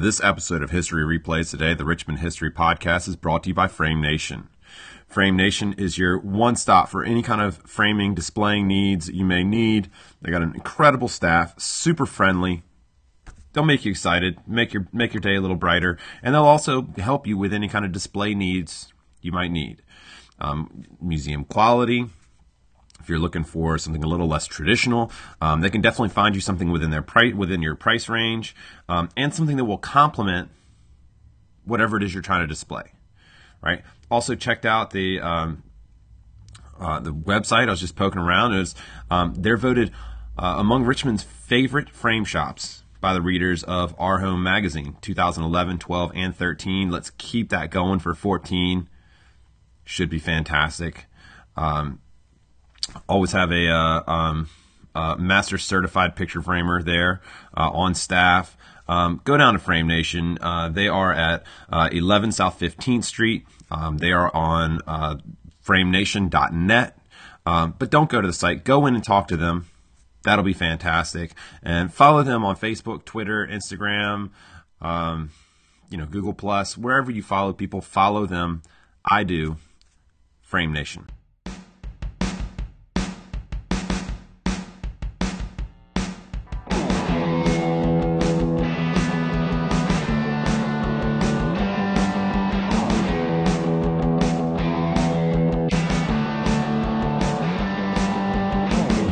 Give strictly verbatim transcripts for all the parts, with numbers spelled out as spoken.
This episode of History Replays Today, the Richmond History Podcast, is brought to you by Frame Nation. Frame Nation is your one stop for any kind of framing, displaying needs you may need. They got an incredible staff, super friendly. They'll make you excited, make your make your day a little brighter, and they'll also help you with any kind of display needs you might need. Um, museum quality. If you're looking for something a little less traditional, um, they can definitely find you something within their price, within your price range, um, and something that will complement whatever it is you're trying to display. Right. Also checked out the um, uh, the website. I was just poking around. It was um, they're voted uh, among Richmond's favorite frame shops by the readers of Our Home Magazine, twenty eleven, twelve, and thirteen. Let's keep that going for fourteen. Should be fantastic. Um, always have a uh, um, uh, master certified picture framer there uh, on staff. Um, go down to Frame Nation. Uh, they are at uh, eleven South fifteenth Street. Um, they are on uh, frame nation dot net. Um, but don't go to the site. Go in and talk to them. That'll be fantastic. And follow them on Facebook, Twitter, Instagram, um, you know, Google Plus, wherever you follow people, follow them. I do. Frame Nation.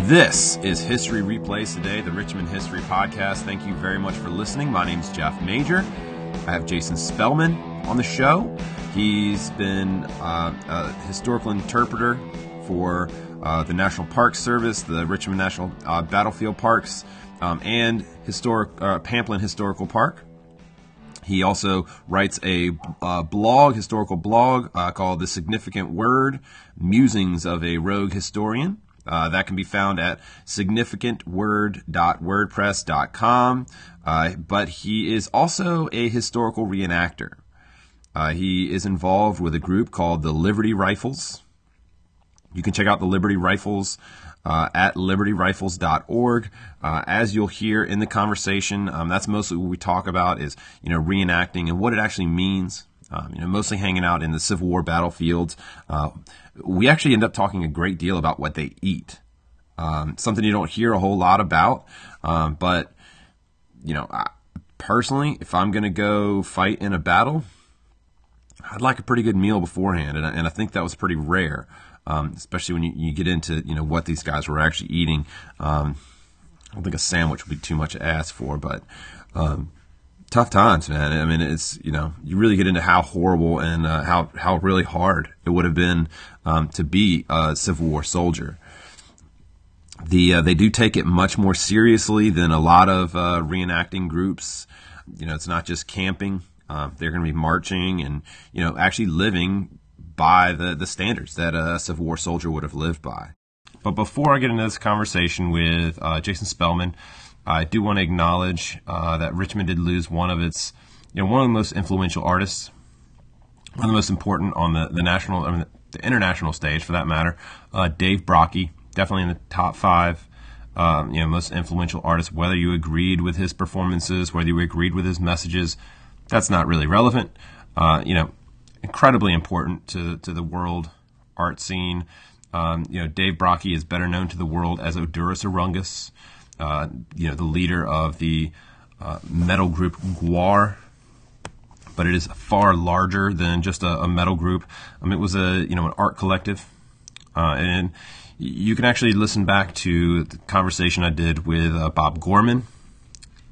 This is History Replays Today, the Richmond History Podcast. Thank you very much for listening. My name's Jeff Major. I have Jason Spellman on the show. He's been uh, a historical interpreter for uh, the National Park Service, the Richmond National uh, Battlefield Parks, um, and historic uh, Pamplin Historical Park. He also writes a uh, blog, historical blog, uh, called The Significant Word, Musings of a Rogue Historian. Uh, that can be found at significant word dot wordpress dot com, uh, but he is also a historical reenactor. Uh, he is involved with a group called the Liberty Rifles. You can check out the Liberty Rifles uh, at liberty rifles dot org. Uh, as you'll hear in the conversation, um, that's mostly what we talk about is, you know, reenacting and what it actually means. Um, you know, mostly hanging out in the Civil War battlefields. Uh, we actually end up talking a great deal about what they eat. Um, something you don't hear a whole lot about. Um, but, you know, I, personally, if I'm going to go fight in a battle, I'd like a pretty good meal beforehand. And I, and I think that was pretty rare, um, especially when you, you get into, you know, what these guys were actually eating. Um, I don't think a sandwich would be too much to ask for, but... Um, Tough times, man. I mean, it's, you know, you really get into how horrible and uh, how, how really hard it would have been um, to be a Civil War soldier. The uh, they do take it much more seriously than a lot of uh, reenacting groups. You know, it's not just camping. Uh, they're going to be marching and, you know, actually living by the, the standards that a Civil War soldier would have lived by. But before I get into this conversation with uh, Jason Spellman, I do want to acknowledge uh, that Richmond did lose one of its, you know, one of the most influential artists, one of the most important on the, the national, I mean, the international stage for that matter. Uh, Dave Brockie, definitely in the top five, um, you know, most influential artists. Whether you agreed with his performances, whether you agreed with his messages, that's not really relevant. Uh, you know, incredibly important to to the world art scene. Um, you know, Dave Brockie is better known to the world as Oderus Urungus. Uh, you know, the leader of the uh, metal group GWAR, but it is far larger than just a, a metal group. I mean, it was a, you know, an art collective, uh, and you can actually listen back to the conversation I did with uh, Bob Gorman.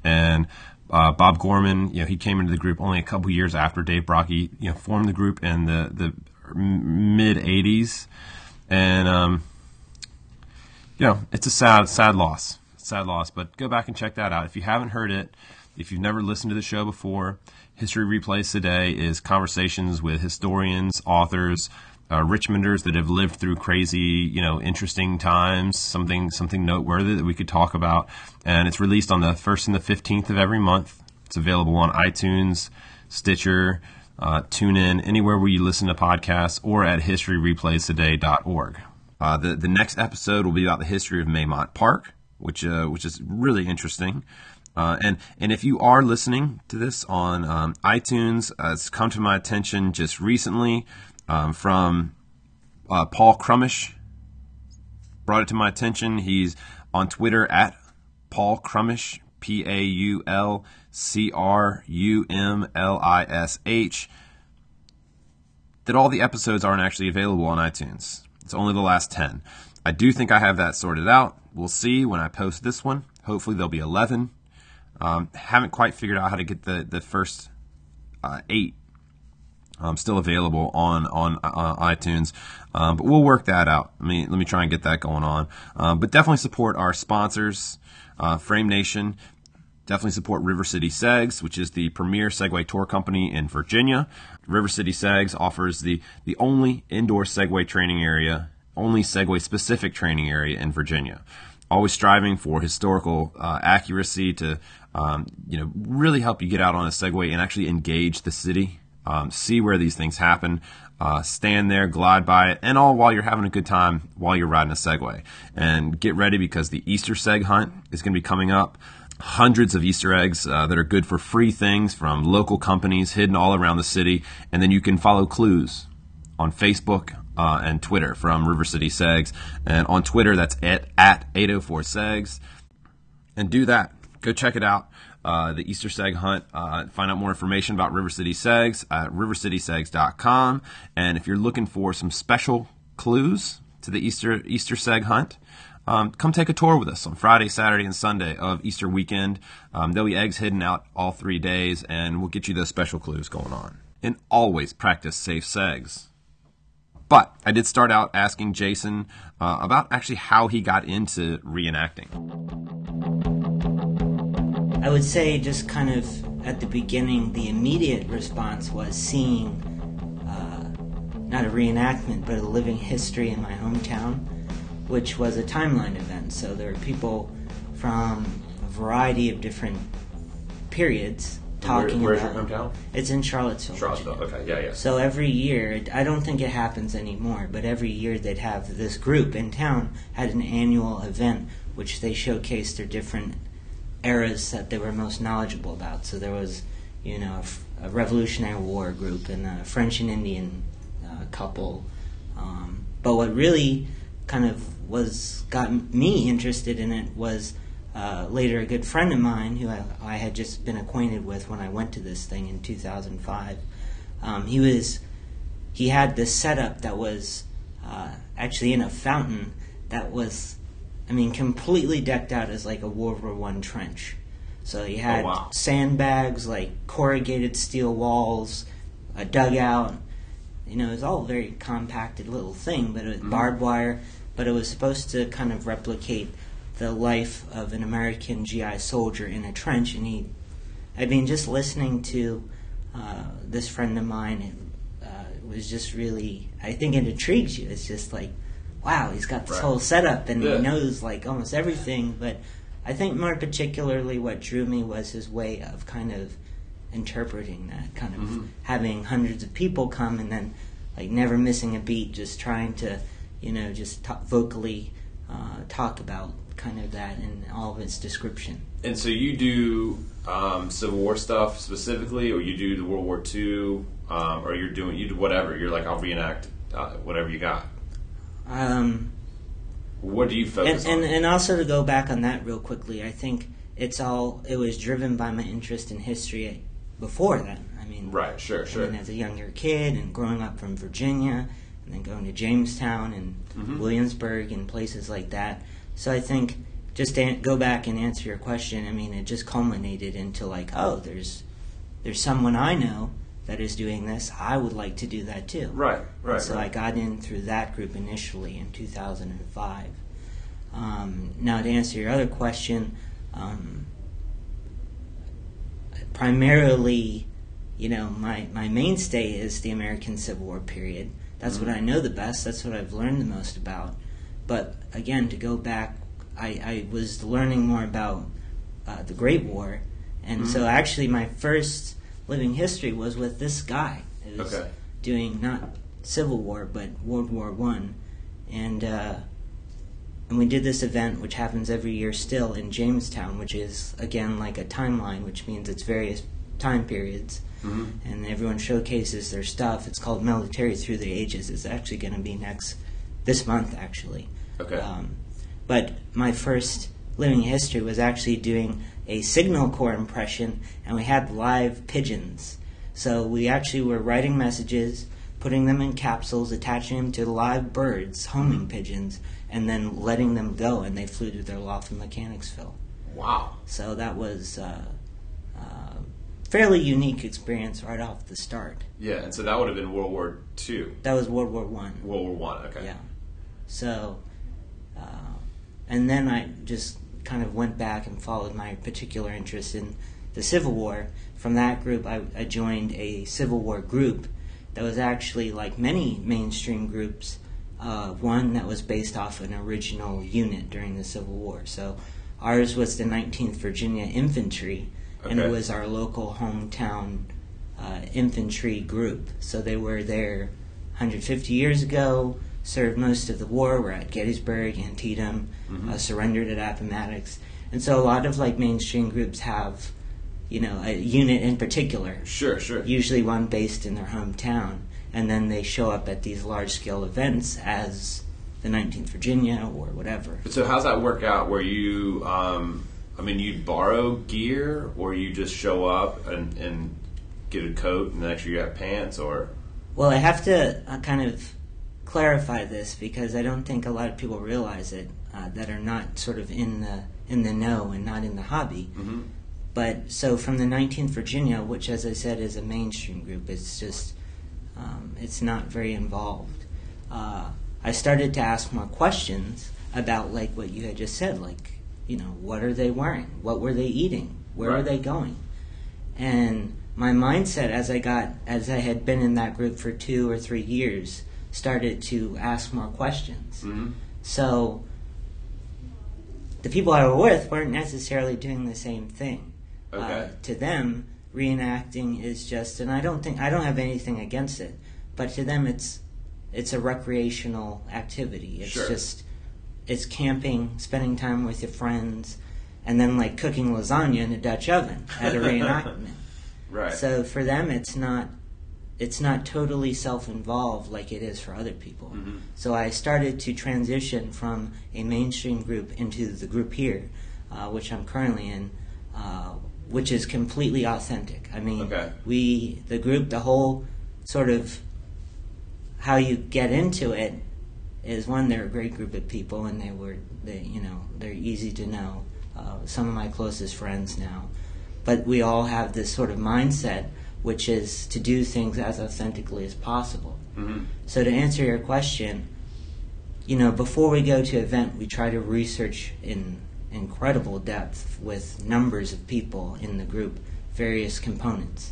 And uh, Bob Gorman, you know, he came into the group only a couple years after Dave Brockie, you know, formed the group in the the mid eighties, and um, you know, it's a sad sad loss. Sad loss, but go back and check that out. If you haven't heard it, if you've never listened to the show before, History Replays Today is conversations with historians, authors, uh, Richmonders that have lived through crazy, you know, interesting times, something something noteworthy that we could talk about. And it's released on the first and the fifteenth of every month. It's available on iTunes, Stitcher, uh, TuneIn, anywhere where you listen to podcasts, or at history replays today dot org. Uh, the, the next episode will be about the history of Maymont Park, which uh, which is really interesting. Uh, and, and if you are listening to this on um, iTunes, uh, it's come to my attention just recently um, from uh, Paul Crumish. Brought it to my attention. He's on Twitter at Paul Crumish, P A U L C R U M L I S H. That all the episodes aren't actually available on iTunes. It's only the last ten. I do think I have that sorted out. We'll see when I post this one. Hopefully there'll be eleven. Um, haven't quite figured out how to get the, the first uh, eight um, still available on, on uh, iTunes. Um, but we'll work that out. I mean, let me try and get that going on. Um, but definitely support our sponsors, uh, Frame Nation. Definitely support River City Segs, which is the premier Segway tour company in Virginia. River City Segs offers the, the only indoor Segway training area, only Segway-specific training area in Virginia. Always striving for historical uh, accuracy to um, you know, really help you get out on a Segway and actually engage the city, um, see where these things happen, uh, stand there, glide by it, and all while you're having a good time while you're riding a Segway. And get ready because the Easter Seg Hunt is going to be coming up. Hundreds of Easter eggs uh, that are good for free things from local companies hidden all around the city. And then you can follow clues on Facebook uh, and Twitter from River City Segs. And on Twitter, that's at, at eight oh four Segs. And do that. Go check it out, uh, the Easter Seg Hunt. Uh, find out more information about River City Segs at river city segs dot com. And if you're looking for some special clues to the Easter Easter Seg Hunt, Um, come take a tour with us on Friday, Saturday, and Sunday of Easter weekend. Um, there'll be eggs hidden out all three days, and we'll get you those special clues going on. And always practice safe segs. But I did start out asking Jason uh, about actually how he got into reenacting. I would say just kind of at the beginning, the immediate response was seeing uh, not a reenactment, but a living history in my hometown, which was a timeline event. So there were people from a variety of different periods talking Where, where's about... Where's your hometown? It's in Charlottesville. Charlottesville, okay, yeah, yeah. So every year, I don't think it happens anymore, but every year they'd have this group in town had an annual event which they showcased their different eras that they were most knowledgeable about. So there was, you know, a, a Revolutionary War group and a French and Indian uh, couple. Um, but what really... kind of was got me interested in it was uh, later a good friend of mine who I, I had just been acquainted with when I went to this thing in two thousand five. Um, he was he had this setup that was uh, actually in a fountain that was, I mean, completely decked out as like a World War One trench. So he had oh, wow. sandbags, like corrugated steel walls, a dugout. You know, it was all a very compacted little thing, but it was barbed wire. But it was supposed to kind of replicate the life of an American G I soldier in a trench. And he, I mean, just listening to uh, this friend of mine uh, was just really, I think it intrigues you. It's just like, wow, he's got this right. whole setup and yeah. he knows like almost everything. But I think more particularly what drew me was his way of kind of interpreting that, kind of mm-hmm. having hundreds of people come and then like never missing a beat, just trying to, you know, just talk, vocally uh, talk about kind of that and all of its description. And so you do um, Civil War stuff specifically, or you do the World War Two, um, or you're doing, you do whatever, you're like, I'll reenact uh, whatever you got. Um, what do you focus and, on? And, and also to go back on that real quickly, I think it's all, it was driven by my interest in history before then. I mean, right, sure, sure. I mean, as a younger kid and growing up from Virginia and then going to Jamestown and mm-hmm. Williamsburg and places like that. So I think just to go back and answer your question, I mean, it just culminated into like, oh, there's there's someone I know that is doing this. I would like to do that too. Right, right. And so right. I got in through that group initially in two thousand five. Um, now to answer your other question, um, primarily, you know, my, my mainstay is the American Civil War period. That's mm-hmm. what I know the best. That's what I've learned the most about. But, again, to go back, I, I was learning more about uh, the Great War. And mm-hmm. so, actually, my first living history was with this guy. It was okay. doing not Civil War, but World War One. And uh, And we did this event, which happens every year still, in Jamestown, which is, again, like a timeline, which means it's various time periods. Mm-hmm. And everyone showcases their stuff. It's called Military Through the Ages. It's actually going to be next, this month, actually. Okay. Um, but my first living history was actually doing a Signal Corps impression, and we had live pigeons. So we actually were writing messages, putting them in capsules, attaching them to live birds, homing mm-hmm. pigeons, and then letting them go, and they flew to their loft in Mechanicsville. Wow. So that was a uh, uh, fairly unique experience right off the start. Yeah, and so that would have been World War Two. That was World War One. World War One, okay. Yeah. So, uh, and then I just kind of went back and followed my particular interest in the Civil War. From that group, I, I joined a Civil War group that was actually, like many mainstream groups, Uh, one that was based off an original unit during the Civil War. So ours was the nineteenth Virginia Infantry, okay. and it was our local hometown uh, infantry group. So they were there one hundred fifty years ago, served most of the war, were at Gettysburg, Antietam, mm-hmm. uh, surrendered at Appomattox. And so a lot of like mainstream groups have, you know, a unit in particular. Sure, sure. Usually one based in their hometown. And then they show up at these large-scale events as the nineteenth Virginia or whatever. So how's that work out? Where you, um, I mean, you borrow gear, or you just show up and, and get a coat, and the next year you got pants, or? Well, I have to uh, kind of clarify this because I don't think a lot of people realize it uh, that are not sort of in the in the know and not in the hobby. Mm-hmm. But so from the nineteenth Virginia, which as I said is a mainstream group, it's just. Um, it's not very involved. Uh, I started to ask more questions about like what you had just said, like, you know, what are they wearing? What were they eating? Where Right. are they going? And my mindset as I got, as I had been in that group for two or three years, started to ask more questions. Mm-hmm. So the people I were with weren't necessarily doing the same thing. Okay. Uh, to them, reenacting is just, and I don't think I don't have anything against it, but to them it's it's a recreational activity. It's sure. just it's camping, spending time with your friends, and then like cooking lasagna in a Dutch oven at a reenactment. Right. So for them, it's not it's not totally self-involved like it is for other people. Mm-hmm. So I started to transition from a mainstream group into the group here, uh, which I'm currently in. Uh, which is completely authentic. I mean, okay. we, the group, the whole sort of how you get into it is, one, they're a great group of people, and they were, they, you know, they're easy to know. Uh, some of my closest friends now. But we all have this sort of mindset, which is to do things as authentically as possible. Mm-hmm. So to answer your question, you know, before we go to an event, we try to research in incredible depth with numbers of people in the group, various components.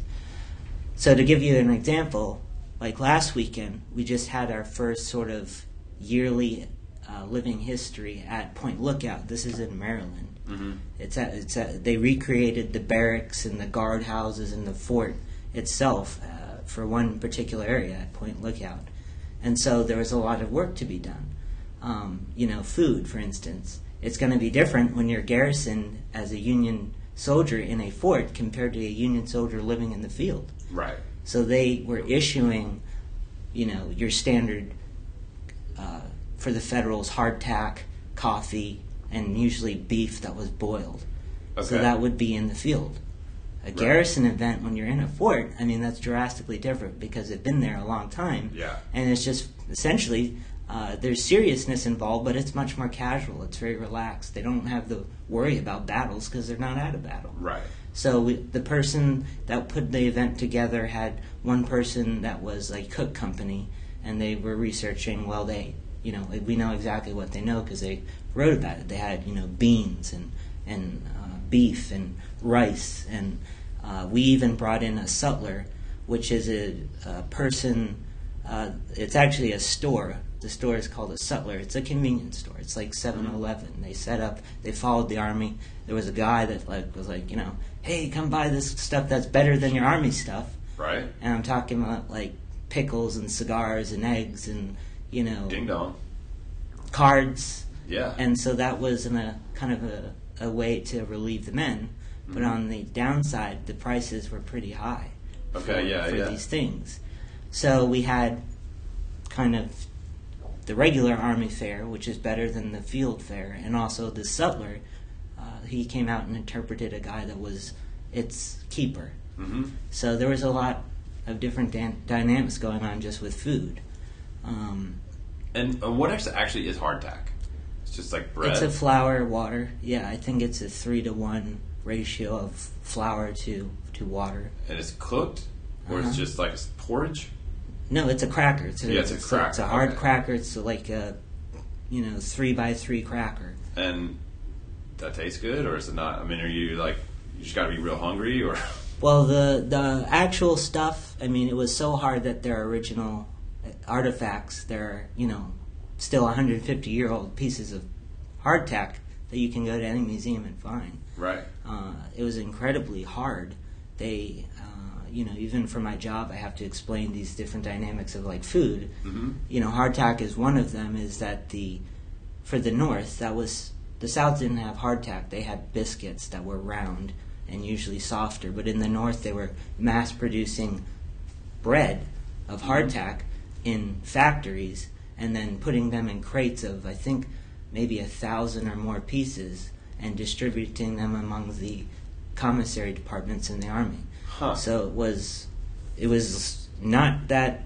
So to give you an example, like last weekend, we just had our first sort of yearly uh, living history at Point Lookout. This is in Maryland. Mm-hmm. It's at, it's at, they recreated the barracks and the guard houses and the fort itself uh, for one particular area at Point Lookout. And so there was a lot of work to be done. Um, you know, food, for instance. It's going to be different when you're garrisoned as a Union soldier in a fort compared to a Union soldier living in the field. Right. So they were issuing, you know, your standard uh, for the Federals, hardtack, coffee, and usually beef that was boiled. Okay. So that would be in the field. A right. garrison event when you're in a fort, I mean, that's drastically different because they've been there a long time. Yeah. And it's just essentially... Uh, there's seriousness involved, but it's much more casual. It's very relaxed. They don't have the worry about battles because they're not at a battle. Right. So we, the person that put the event together had one person that was a cook company, and they were researching. Well, they, you know, we know exactly what they know because they wrote about it. They had, you know, beans and and uh, beef and rice, and uh, we even brought in a sutler, which is a, a person. Uh, it's actually a store. The store is called a sutler. It's a convenience store. It's like seven eleven. Mm-hmm. They set up, they followed the Army. There was a guy that like was like, you know, hey, come buy this stuff that's better than your Army stuff. Right. And I'm talking about like pickles and cigars and eggs and, you know. Ding dong. Cards. Yeah. And so that was in a kind of a, a way to relieve the men. But mm-hmm. on the downside, the prices were pretty high okay, for, yeah, for yeah. these things. So we had kind of the regular army fare, which is better than the field fare, and also the sutler. Uh, he came out and interpreted a guy that was its keeper. Mm-hmm. So there was a lot of different dan- dynamics going on just with food. Um, and uh, what actually is hardtack? It's just like bread? It's a flour, water. Yeah, I think it's a three to one ratio of flour to, to water. And it's cooked? Or uh-huh. it's just like porridge? No, it's a cracker. It's a, yeah, it's a, it's cracker. A, it's a hard okay. cracker. It's like a, you know, three by three cracker. And that tastes good, or is it not? I mean, are you like, you just got to be real hungry, or? Well, the the actual stuff, I mean, it was so hard that their original artifacts, they're, you know, still one hundred fifty year old pieces of hardtack that you can go to any museum and find. Right. Uh, it was incredibly hard. They, uh, you know, even for my job, I have to explain these different dynamics of like food. Mm-hmm. You know, hardtack is one of them. Is that the for the North that was the South didn't have hardtack. They had biscuits that were round and usually softer. But in the North, they were mass producing bread of hardtack in factories and then putting them in crates of, I think, maybe a thousand or more pieces and distributing them among the commissary departments in the army. Huh. So it was, it was not that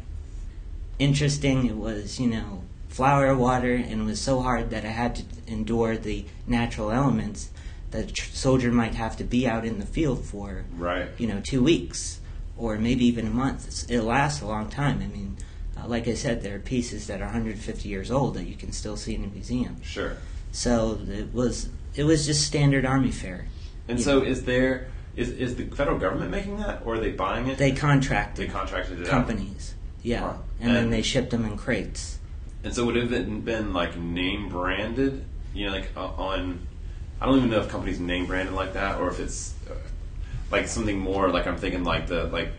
interesting. It was, you know, flour, water, and it was so hard that I had to endure the natural elements that a tr- soldier might have to be out in the field for, right. you know, two weeks or maybe even a month. It's, it lasts a long time. I mean, uh, like I said, there are pieces that are one hundred fifty years old that you can still see in a museum. Sure. So it was, it was just standard army fare. And so know. is there, is is the federal government making that, or are they buying it? They contracted. They contracted it companies. Out. Yeah. Wow. And, and then they shipped them in crates. And so would it have been like name branded, you know, like uh, on, I don't even know if companies name branded like that, or if it's uh, like something more like I'm thinking like the like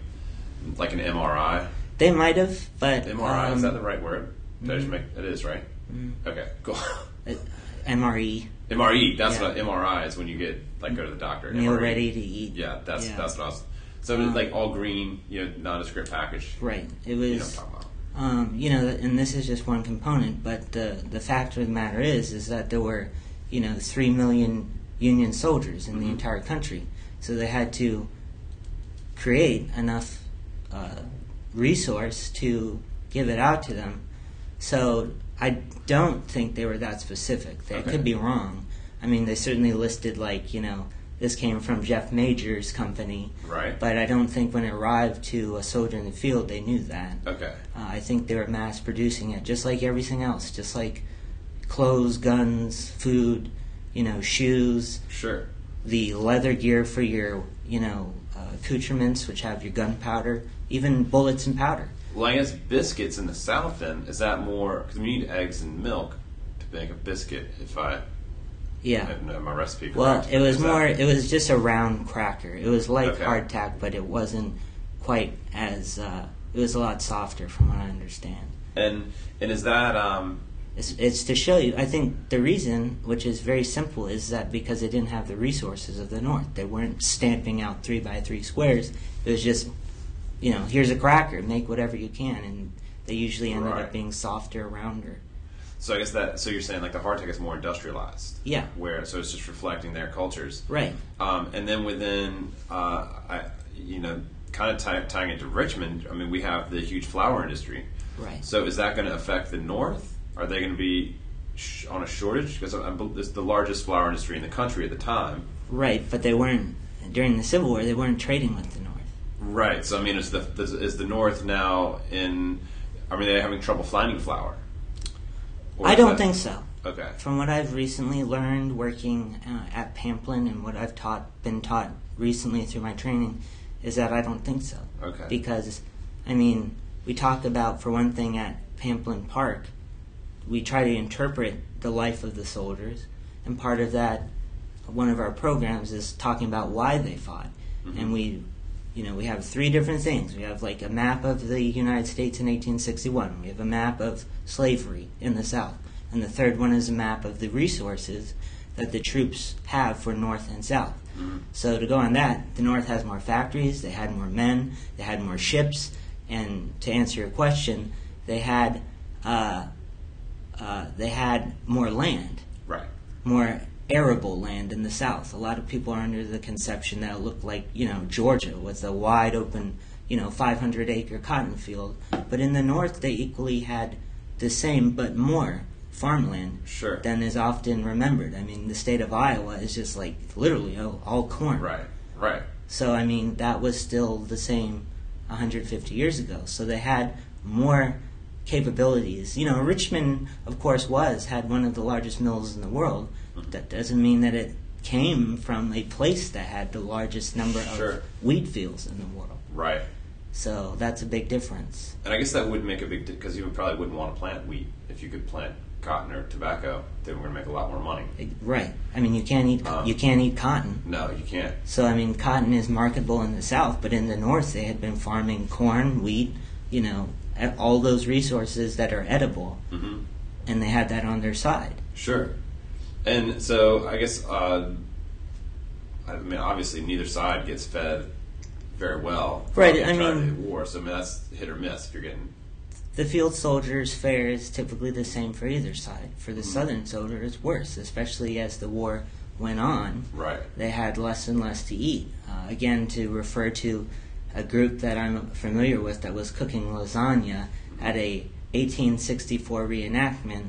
like an M R I. They might have, but M R I um, is that the right word? Did mm-hmm. I just make, it is right. Mm-hmm. Okay, cool. It, M R E. M R E. That's yeah. what M R I is when you get like go to the doctor. Meal M R E. Ready to eat. Yeah, that's yeah. that's what I was. So um, it was like all green, you know, nondescript package. Right. It was. You know what I'm talking about. Um, you know, and this is just one component, but the the fact of the matter is, is that there were, you know, three million Union soldiers in mm-hmm. the entire country. So they had to create enough uh, resource to give it out to them. So I don't think they were that specific. They okay. could be wrong. I mean, they certainly listed, like, you know, this came from Jeff Major's company. Right. But I don't think when it arrived to a soldier in the field, they knew that. Okay. Uh, I think they were mass producing it, just like everything else, just like clothes, guns, food, you know, shoes. Sure. The leather gear for your, you know, uh, accoutrements, which have your gunpowder, even bullets and powder. Well, I guess biscuits in the South, then, is that more, because we need eggs and milk to make a biscuit, if I yeah. have my recipe correct. Well, it was is more, that... it was just a round cracker. It was like okay. hardtack, but it wasn't quite as, uh, it was a lot softer from what I understand. And and is that... Um... It's, it's to show you, I think the reason, which is very simple, is that because they didn't have the resources of the North. They weren't stamping out three by three squares. It was just... You know, here's a cracker, make whatever you can, and they usually ended right. up being softer, rounder. So I guess that, so you're saying like the hardtack is more industrialized. Yeah. Where, so it's just reflecting their cultures. Right. Um, and then within, uh, I, you know, kind of tie, tying it to Richmond, I mean, we have the huge flour industry. Right. So is that going to affect the North? Are they going to be sh- on a shortage? Because it's the largest flour industry in the country at the time. Right, but they weren't, during the Civil War, they weren't trading with the North. Right, so I mean, is the is the North now in? I mean, they're having trouble finding flour. Or I don't that, think so. Okay. From what I've recently learned working uh, at Pamplin and what I've taught, been taught recently through my training, is that I don't think so. Okay. Because, I mean, we talk about for one thing at Pamplin Park, we try to interpret the life of the soldiers, and part of that, one of our programs is talking about why they fought, mm-hmm. and we. You know, we have three different things. We have, like, a map of the United States in eighteen sixty-one. We have a map of slavery in the South. And the third one is a map of the resources that the troops have for North and South. Mm-hmm. So to go on that, the North has more factories, they had more men, they had more ships, and to answer your question, they had uh, uh, they had more land, right? More arable land in the South. A lot of people are under the conception that it looked like, you know, Georgia was a wide open, you know, five hundred acre cotton field, but in the North they equally had the same but more farmland sure. than is often remembered. I mean, the state of Iowa is just like literally all, all corn. Right, right. So, I mean, that was still the same one hundred fifty years ago. So they had more capabilities. You know, Richmond, of course, was, had one of the largest mills in the world. Mm-hmm. That doesn't mean that it came from a place that had the largest number sure. of wheat fields in the world. Right. So that's a big difference. And I guess that would make a big difference, because you probably wouldn't want to plant wheat if you could plant cotton or tobacco. Then we're going to make a lot more money. Right. I mean, you can't eat um, you can't eat cotton. No, you can't. So, I mean, cotton is marketable in the South, but in the North they had been farming corn, wheat, you know, all those resources that are edible, mm-hmm. and they had that on their side. Sure. And so I guess, uh, I mean, obviously neither side gets fed very well. Right. I mean, war. So I mean, that's hit or miss if you're getting. The field soldier's fare is typically the same for either side. For the mm-hmm. Southern soldier, it's worse, especially as the war went on. Right. They had less and less to eat. Uh, again, to refer to a group that I'm familiar with that was cooking lasagna at a eighteen sixty-four reenactment,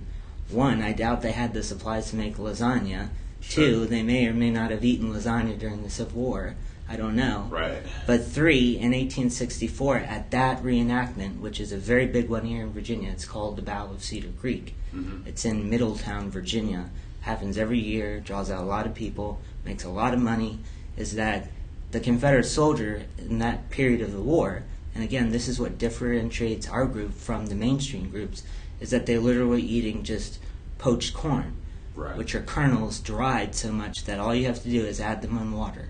one, I doubt they had the supplies to make lasagna. Sure. Two, they may or may not have eaten lasagna during the Civil War. I don't know. Right. But three, in eighteen sixty-four, at that reenactment, which is a very big one here in Virginia, it's called the Battle of Cedar Creek. Mm-hmm. It's in Middletown, Virginia. Happens every year, draws out a lot of people, makes a lot of money, is that the Confederate soldier in that period of the war, and again, this is what differentiates our group from the mainstream groups, is that they're literally eating just poached corn, right. which are kernels dried so much that all you have to do is add them in water.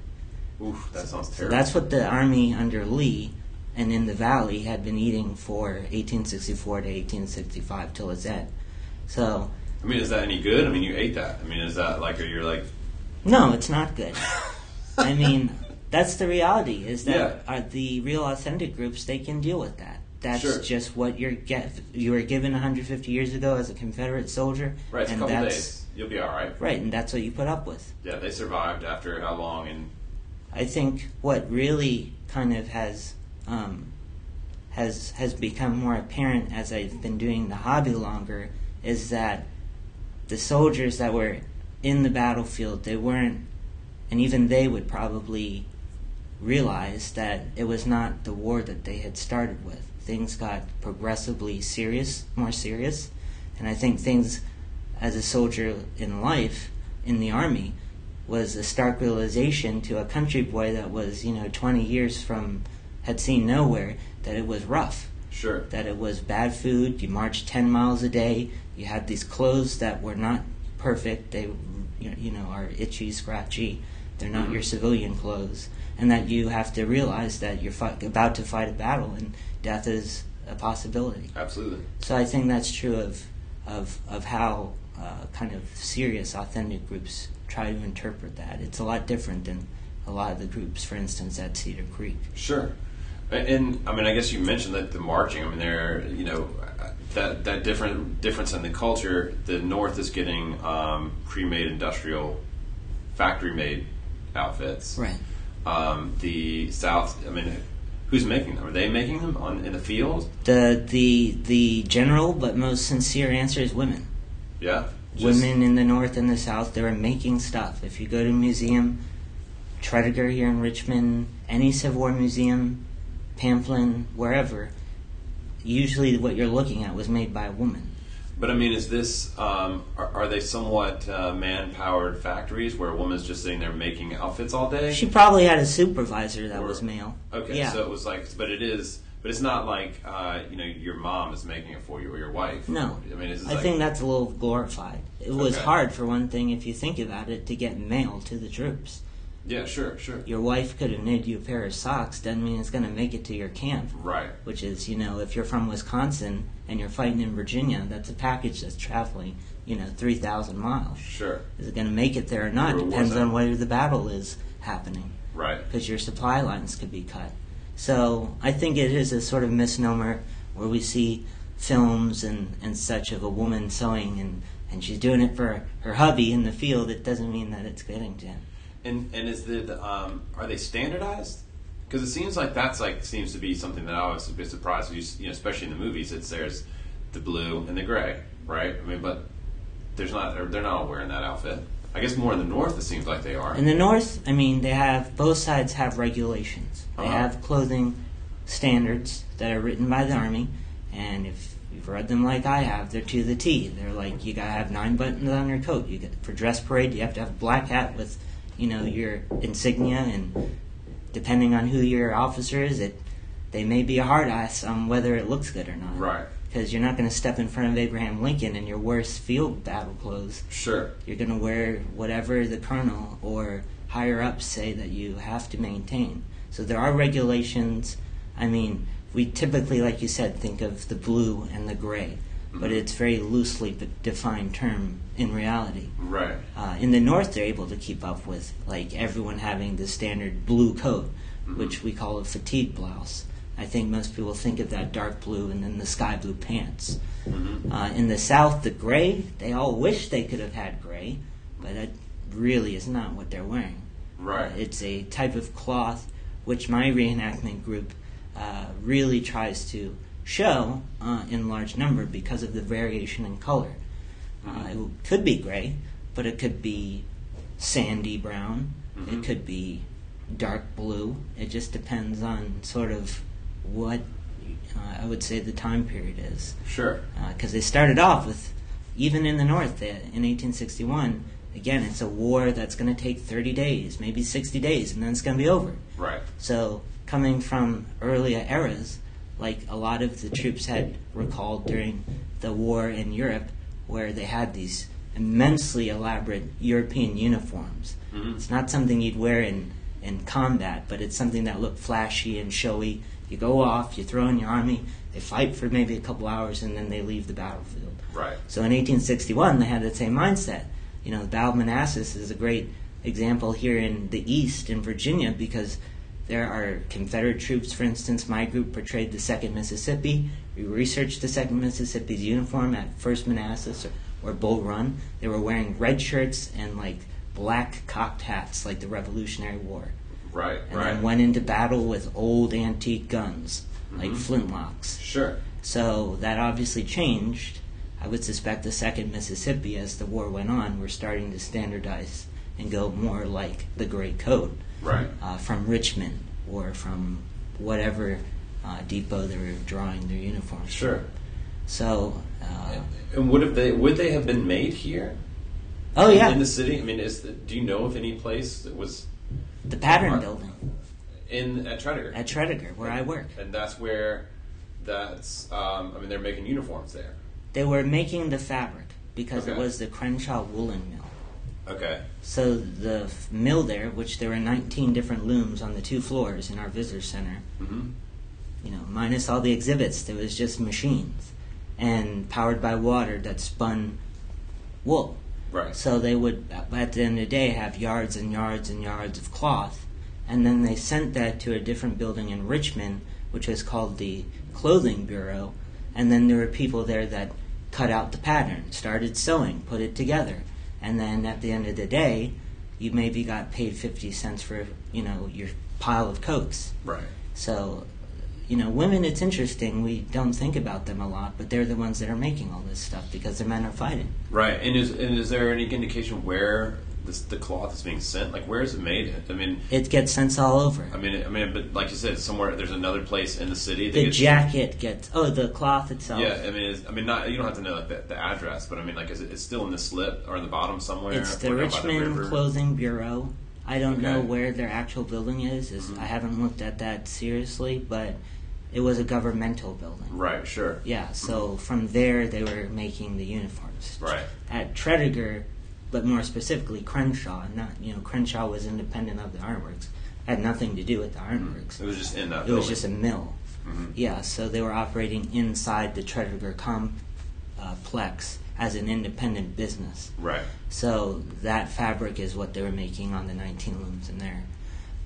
Oof, that sounds terrible. So that's what the Army under Lee and in the Valley had been eating for eighteen sixty-four to eighteen sixty-five till its end. So, I mean, is that any good? I mean, you ate that. I mean, is that like, are you like? No, it's not good. I mean, that's the reality. Is that yeah. are the real authentic groups? They can deal with that. That's sure. just what you're get. You were given one hundred fifty years ago as a Confederate soldier. Right, it's and a couple that's, days. You'll be all right. Right, and that's what you put up with. Yeah, they survived after how long and. I think what really kind of has um, has has become more apparent as I've been doing the hobby longer is that the soldiers that were in the battlefield, they weren't, and even they would probably realize that it was not the war that they had started with. Things got progressively serious, more serious, and I think things as a soldier in life, in the Army, was a stark realization to a country boy that was, you know, twenty years from, had seen nowhere, that it was rough. Sure. That it was bad food, you marched ten miles a day, you had these clothes that were not perfect, they, you know, are itchy, scratchy, they're not mm-hmm. your civilian clothes, and that you have to realize that you're fi- about to fight a battle and death is a possibility. Absolutely. So I think that's true of, of, of how uh, kind of serious, authentic groups try to interpret that. It's a lot different than a lot of the groups, for instance, at Cedar Creek. Sure. And, and I mean, I guess you mentioned that the marching, I mean, there, you know, that that different difference in the culture, the North is getting um, pre-made industrial, factory-made outfits. Right. Um, the South, I mean, who's making them? Are they making them on in the field? The the the general but most sincere answer is women. Yeah. Just women in the North and the South, they were making stuff. If you go to a museum, Tredegar here in Richmond, any Civil War museum, Pamplin, wherever, usually what you're looking at was made by a woman. But I mean, is this, um, are, are they somewhat uh, man-powered factories where a woman's just sitting there making outfits all day? She probably had a supervisor that or, was male. Okay, yeah. So it was like, but it is... But it's not like, uh, you know, your mom is making it for you or your wife. No. I mean, it's I like, think that's a little glorified. It was okay. hard, for one thing, if you think about it, to get mail to the troops. Yeah, sure, sure. Your wife could have knit you a pair of socks, doesn't mean it's going to make it to your camp. Right. Which is, you know, if you're from Wisconsin and you're fighting in Virginia, that's a package that's traveling, you know, three thousand miles. Sure. Is it going to make it there or not? Or depends on whether the battle is happening. Right. Because your supply lines could be cut. So I think it is a sort of misnomer where we see films and, and such of a woman sewing and, and she's doing it for her hubby in the field. It doesn't mean that it's getting to him. And and is the, the um are they standardized? Because it seems like that's like seems to be something that I was a bit surprised. You, you know, especially in the movies, it's there's the blue and the gray, right? I mean, but there's not they're not all wearing that outfit. I guess more in the north, it seems like they are. In the north, I mean, they have both sides have regulations. They uh-huh. have clothing standards that are written by the army, and if you've read them like I have, they're to the T. They're like you gotta have nine buttons on your coat. You get for dress parade, you have to have a black hat with, you know, your insignia, and depending on who your officer is, it they may be a hard ass on whether it looks good or not. Right. Because you're not going to step in front of Abraham Lincoln in your worst field battle clothes. Sure. You're going to wear whatever the colonel or higher ups say that you have to maintain. So there are regulations. I mean, we typically, like you said, think of the blue and the gray. But it's very loosely defined term in reality. Right. Uh, in the north, they're able to keep up with like everyone having the standard blue coat, mm-hmm. which we call a fatigue blouse. I think most people think of that dark blue and then the sky blue pants. Mm-hmm. Uh, in the south, the gray. They all wish they could have had gray, but that really is not what they're wearing. Right. Uh, it's a type of cloth which my reenactment group uh, really tries to show uh, in large number because of the variation in color. Uh, it could be gray, but it could be sandy brown. Mm-hmm. It could be dark blue. It just depends on sort of what uh, I would say the time period is. Sure. Because uh, they started off with, even in the North in eighteen sixty-one, again, it's a war that's going to take thirty days, maybe sixty days, and then it's going to be over. Right. So coming from earlier eras, like a lot of the troops had recalled during the war in Europe, where they had these immensely elaborate European uniforms. Mm-hmm. It's not something you'd wear in, in combat, but it's something that looked flashy and showy. You go off, you throw in your army, they fight for maybe a couple hours, and then they leave the battlefield. Right. So in eighteen sixty-one, they had that same mindset. You know, the Battle of Manassas is a great example here in the East, in Virginia, because there are Confederate troops, for instance. My group portrayed the Second Mississippi. We researched the Second Mississippi's uniform at First Manassas or, or Bull Run. They were wearing red shirts and like black cocked hats, like the Revolutionary War. Right, and right. And went into battle with old antique guns, mm-hmm. like flintlocks. Sure. So that obviously changed. I would suspect the Second Mississippi, as the war went on, were starting to standardize and go more like the gray coat. Right. Uh, from Richmond or from whatever uh, depot they were drawing their uniforms. Sure. From. So. Uh, and would have they would they have been made here? Oh yeah. In the city, I mean, is the, do you know of any place that was the pattern marked? Building? In at Tredegar. At Tredegar, where and, I work. And that's where that's. Um, I mean, they're making uniforms there. They were making the fabric because okay. it was the Crenshaw Woolen Mill. Okay. So the mill there, which there were nineteen different looms on the two floors in our visitor center, mm-hmm. you know, minus all the exhibits, there was just machines and powered by water that spun wool. Right. So they would, at the end of the day, have yards and yards and yards of cloth, and then they sent that to a different building in Richmond, which was called the Clothing Bureau, and then there were people there that cut out the pattern, started sewing, put it together. And then at the end of the day, you maybe got paid fifty cents for, you know, your pile of coats. Right. So, you know, women, it's interesting. We don't think about them a lot, but they're the ones that are making all this stuff because the men are fighting. Right. And is and is there any indication where this, the cloth is being sent? Like, where is it made? I mean, it gets sent all over. I mean, I mean, but like you said, somewhere there's another place in the city. That the gets jacket sent. Gets oh, the cloth itself. Yeah, I mean, it's, I mean, not you don't have to know like the, the address, but I mean, like, is it, it's still in the slip or in the bottom somewhere? It's the Richmond the Clothing Bureau. I don't okay. know where their actual building is. is mm-hmm. I haven't looked at that seriously, but it was a governmental building. Right. Sure. Yeah. So mm-hmm. from there, they were making the uniforms. Right. At Tredegar, but more specifically Crenshaw. And not, you know, Crenshaw was independent of the ironworks, had nothing to do with the ironworks. It was just in that It building. was just a mill. Mm-hmm. Yeah, so they were operating inside the Tredegar complex as an independent business. Right. So that fabric is what they were making on the nineteen looms in there.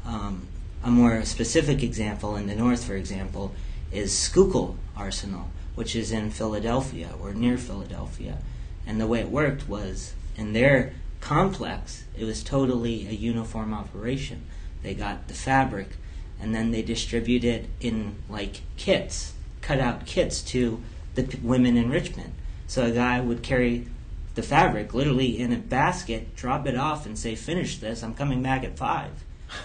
Um, a more specific example in the north, for example, is Schuylkill Arsenal, which is in Philadelphia or near Philadelphia. And the way it worked was, in their complex, it was totally a uniform operation. They got the fabric, and then they distribute it in, like, kits, cut-out kits to the p- women in Richmond. So a guy would carry the fabric literally in a basket, drop it off, and say, "Finish this, I'm coming back at five."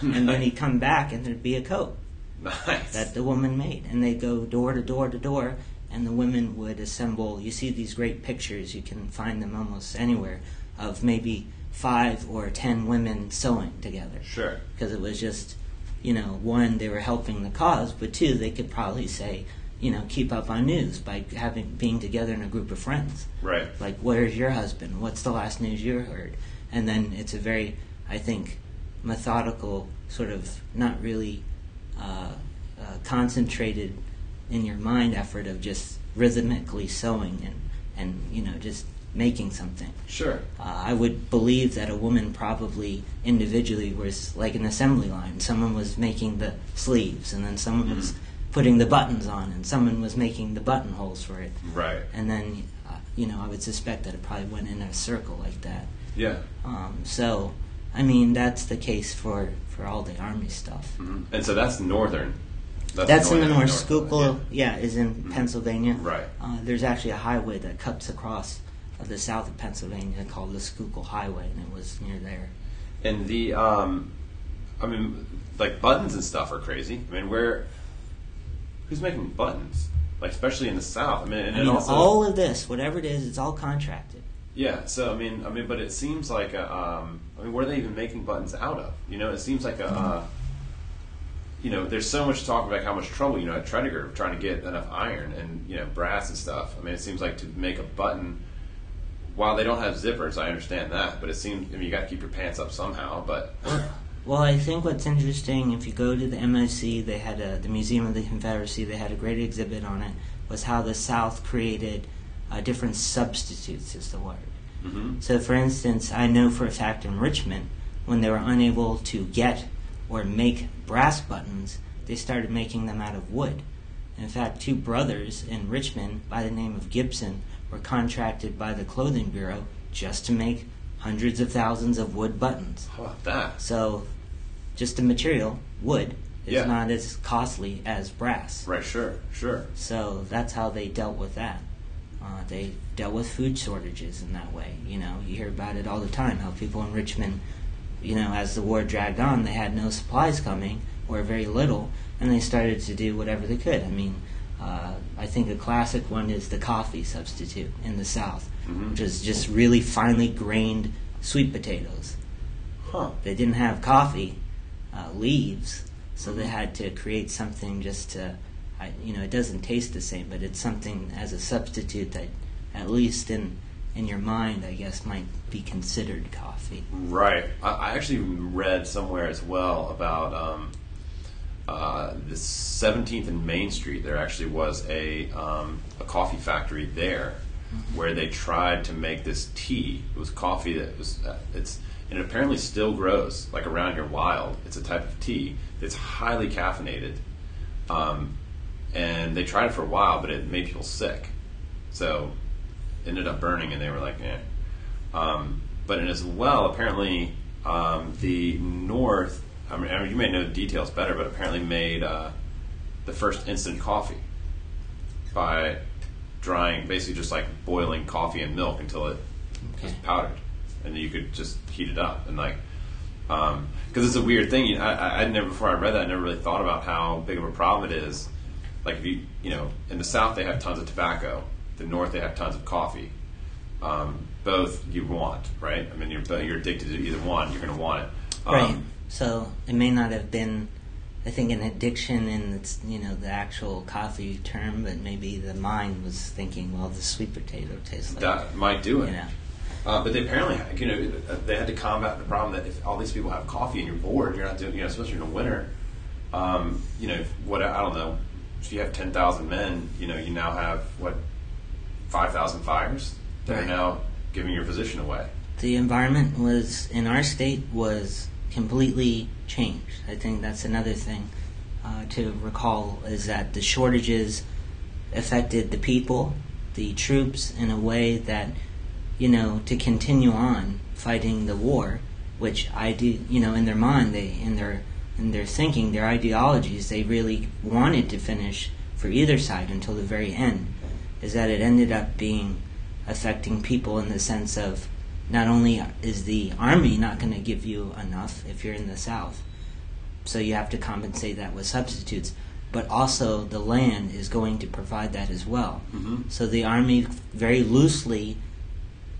And then he'd come back, and there'd be a coat. Nice. That the woman made. And they'd go door to door to door, and the women would assemble. You see these great pictures, you can find them almost anywhere, of maybe five or ten women sewing together. Sure. Because it was just, you know, one, they were helping the cause, but two, they could probably say, you know, keep up on news by having being together in a group of friends. Right. Like, where's your husband? What's the last news you heard? And then it's a very, I think, methodical, sort of not really uh, uh, concentrated in your mind effort of just rhythmically sewing and, and you know, just making something. Sure. Uh, I would believe that a woman probably individually was like an assembly line. Someone was making the sleeves, and then someone mm-hmm. was putting the buttons on, and someone was making the buttonholes for it. Right. And then, uh, you know, I would suspect that it probably went in a circle like that. Yeah. Um, so, I mean, that's the case for, for all the Army stuff. Mm-hmm. And so that's northern. That's, that's in the north. Schuylkill, yeah. yeah, is in mm-hmm. Pennsylvania. Right. Uh, there's actually a highway that cuts across of the south of Pennsylvania called the Schuylkill Highway, and it was near there. And the, um, I mean, like, buttons and stuff are crazy. I mean, where, who's making buttons? Like, especially in the south. I mean, and I mean, also, all of this, whatever it is, it's all contracted. Yeah, so, I mean, I mean, but it seems like, a, um, I mean, where are they even making buttons out of? You know, it seems like a, mm-hmm. uh, you know, there's so much talk about how much trouble, you know, at Tredegar trying to get enough iron and, you know, brass and stuff. I mean, it seems like to make a button, while they don't have zippers, I understand that, but it seems, I mean, you got to keep your pants up somehow, but... Well, I think what's interesting, if you go to the M O C, they had a, the Museum of the Confederacy, they had a great exhibit on it, was how the South created uh, different substitutes, is the word. Mm-hmm. So, for instance, I know for a fact in Richmond, when they were unable to get or make brass buttons, they started making them out of wood. In fact, two brothers in Richmond, by the name of Gibson, were contracted by the Clothing Bureau just to make hundreds of thousands of wood buttons. How about that? So, just the material, wood, is yeah. not as costly as brass. Right, sure, sure. So that's how they dealt with that. Uh, they dealt with food shortages in that way. You know, you hear about it all the time, how people in Richmond, you know, as the war dragged on, they had no supplies coming, or very little, and they started to do whatever they could. I mean, Uh, I think a classic one is the coffee substitute in the South, mm-hmm. which is just really finely grained sweet potatoes. Huh. They didn't have coffee uh, leaves, so mm-hmm. they had to create something just to, I, you know, it doesn't taste the same, but it's something as a substitute that, at least in in your mind, I guess, might be considered coffee. Right. I, I actually read somewhere as well about... Um Uh, the seventeenth and Main Street, there actually was a um, a coffee factory there, mm-hmm. where they tried to make this tea. It was coffee that was uh, it's and it apparently still grows like around here wild. It's a type of tea that's highly caffeinated, um, and they tried it for a while, but it made people sick, so it ended up burning, and they were like, eh. Um, but as well, apparently um, the North. I mean, I mean, you may know details better, but apparently made uh, the first instant coffee by drying, basically just like boiling coffee and milk until it okay. was powdered, and you could just heat it up and like because um, it's a weird thing. You know, I, I never before I read that, I never really thought about how big of a problem it is. Like if you, you know, in the South they have tons of tobacco, the North they have tons of coffee. Um, both you want, right? I mean, you're you're addicted to either one. You're going to want it, um, right? So it may not have been, I think, an addiction in its, you know, the actual coffee term, but maybe the mind was thinking, well, the sweet potato tastes like that might do it. You know. Uh, but they apparently, you know, they had to combat the problem that if all these people have coffee and you're bored, you're not doing, you know, especially in the winter, um, you know, what, I don't know, if you have ten thousand men, you know, you now have, what, five thousand fires that right. are now giving your position away. The environment was, in our state, was completely changed. I think that's another thing uh, to recall, is that the shortages affected the people, the troops, in a way that, you know, to continue on fighting the war, which I do, you know, in their mind, they, in their, in their thinking, their ideologies, they really wanted to finish for either side until the very end, is that it ended up being affecting people in the sense of, not only is the army not going to give you enough if you're in the South, so you have to compensate that with substitutes, but also the land is going to provide that as well. Mm-hmm. So the army very loosely,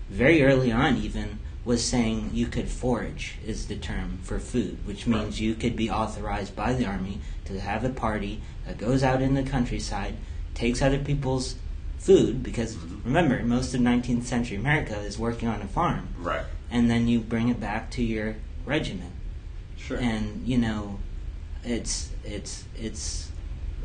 very early on even, was saying you could forage is the term for food, which means right. you could be authorized by the army to have a party that goes out in the countryside, takes out of people's food, because remember, most of nineteenth century America is working on a farm, right? And then you bring it back to your regiment, sure. And you know, it's it's it's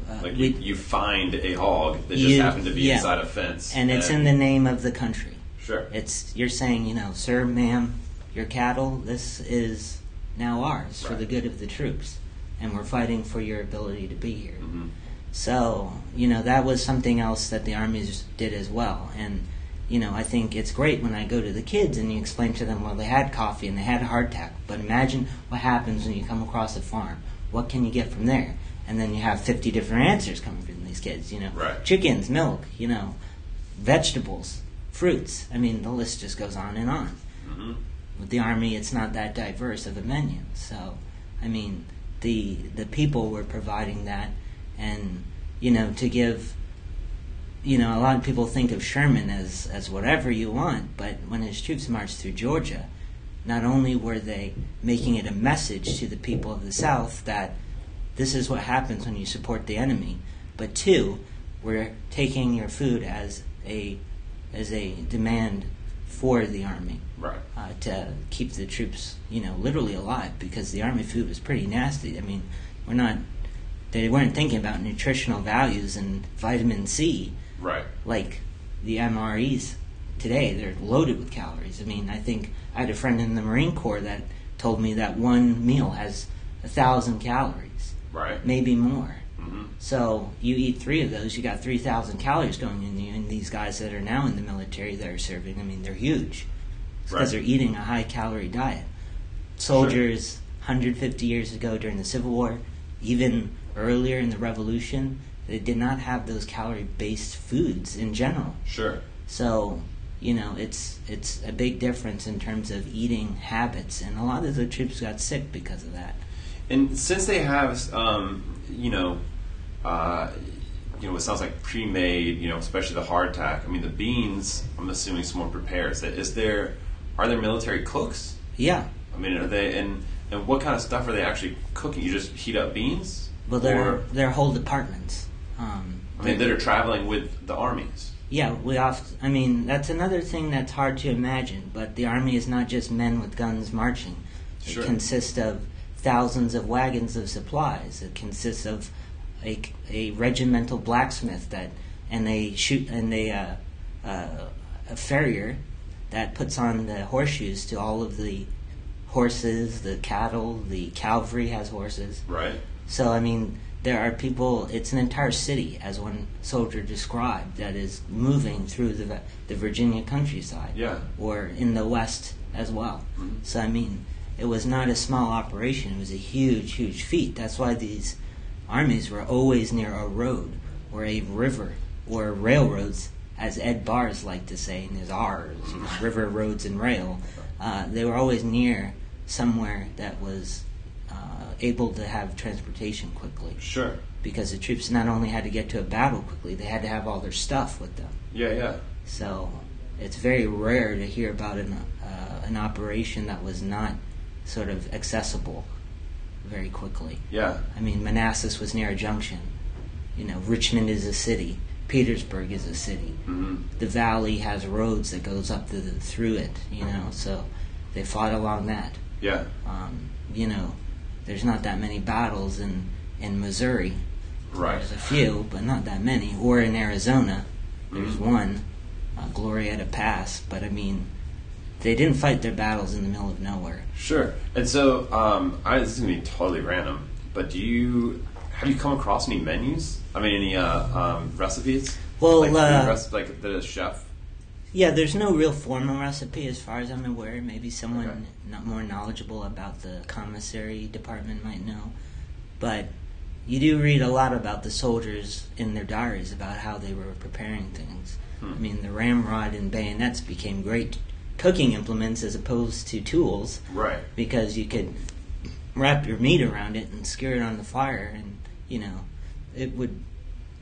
uh, like you, we, you find a hog that you, just happened to be yeah. inside a fence, and, and it's in the name of the country. Sure, it's you're saying, you know, sir, ma'am, your cattle, this is now ours right. for the good of the troops, and we're fighting for your ability to be here. Mm-hmm. So, you know, that was something else that the armies did as well. And, you know, I think it's great when I go to the kids and you explain to them, well, they had coffee and they had a hardtack. But imagine what happens when you come across a farm. What can you get from there? And then you have fifty different answers coming from these kids, you know. Right. Chickens, milk, you know, vegetables, fruits. I mean, the list just goes on and on. Mm-hmm. With the army, it's not that diverse of a menu. So, I mean, the the people were providing that. And, you know, to give, you know, a lot of people think of Sherman as, as whatever you want, but when his troops marched through Georgia, not only were they making it a message to the people of the South that this is what happens when you support the enemy, but two, we're taking your food as a as a demand for the army, right? Uh, to keep the troops, you know, literally alive, because the army food was pretty nasty. I mean, we're not... They weren't thinking about nutritional values and vitamin C, right? Like the M R Es today, they're loaded with calories. I mean, I think I had a friend in the Marine Corps that told me that one meal has a thousand calories, right? Maybe more. Mm-hmm. So you eat three of those, you got three thousand calories going in you. And these guys that are now in the military that are serving, I mean, they're huge because right. they're eating a high calorie diet. Soldiers, sure. one hundred fifty years ago during the Civil War, even earlier in the Revolution, they did not have those calorie-based foods in general. Sure. So, you know, it's it's a big difference in terms of eating habits, and a lot of the troops got sick because of that. And since they have, um, you know, uh, you know, it sounds like pre-made, you know, especially the hardtack. I mean, the beans, I'm assuming someone prepares. Is there, are there military cooks? Yeah. I mean, are they, and and what kind of stuff are they actually cooking? You just heat up beans? Well, they're, they're whole departments. Um, I mean, that are traveling with the armies. Yeah, we often, I mean, that's another thing that's hard to imagine, but the army is not just men with guns marching. It sure. consists of thousands of wagons of supplies. It consists of a, a regimental blacksmith that, and a shoot, and a, uh, uh, a farrier that puts on the horseshoes to all of the horses, the cattle, the cavalry has horses. Right. So, I mean, there are people, it's an entire city, as one soldier described, that is moving through the the Virginia countryside. Yeah. Or in the West as well. Mm-hmm. So, I mean, it was not a small operation. It was a huge, huge feat. That's why these armies were always near a road or a river or railroads, as Ed Bars liked to say in his R's, mm-hmm. river, roads, and rail. Uh, they were always near somewhere that was... able to have transportation quickly. Sure. Because the troops not only had to get to a battle quickly, they had to have all their stuff with them. Yeah, yeah. So it's very rare to hear about an uh, an operation that was not sort of accessible very quickly. Yeah. I mean, Manassas was near a junction. You know, Richmond is a city. Petersburg is a city. Mm-hmm. The valley has roads that goes up the, through it, you know, so they fought along that. Yeah. Um, you know, there's not that many battles in, in Missouri. Right. There's a few, but not that many. Or in Arizona, there's mm-hmm. one, uh, Glorieta Pass, but I mean... They didn't fight their battles in the middle of nowhere. Sure. And so, um, I, this is going to be totally random, but do you, have you come across any menus? I mean, any uh, um, recipes? Well, like, uh, rest, like the chef? Yeah, there's no real formal recipe as far as I'm aware. Maybe someone okay. not more knowledgeable about the commissary department might know. But you do read a lot about the soldiers in their diaries about how they were preparing things. Hmm. I mean, the ramrod and bayonets became great cooking implements as opposed to tools, right? Because you could wrap your meat around it and skewer it on the fire, and you know it would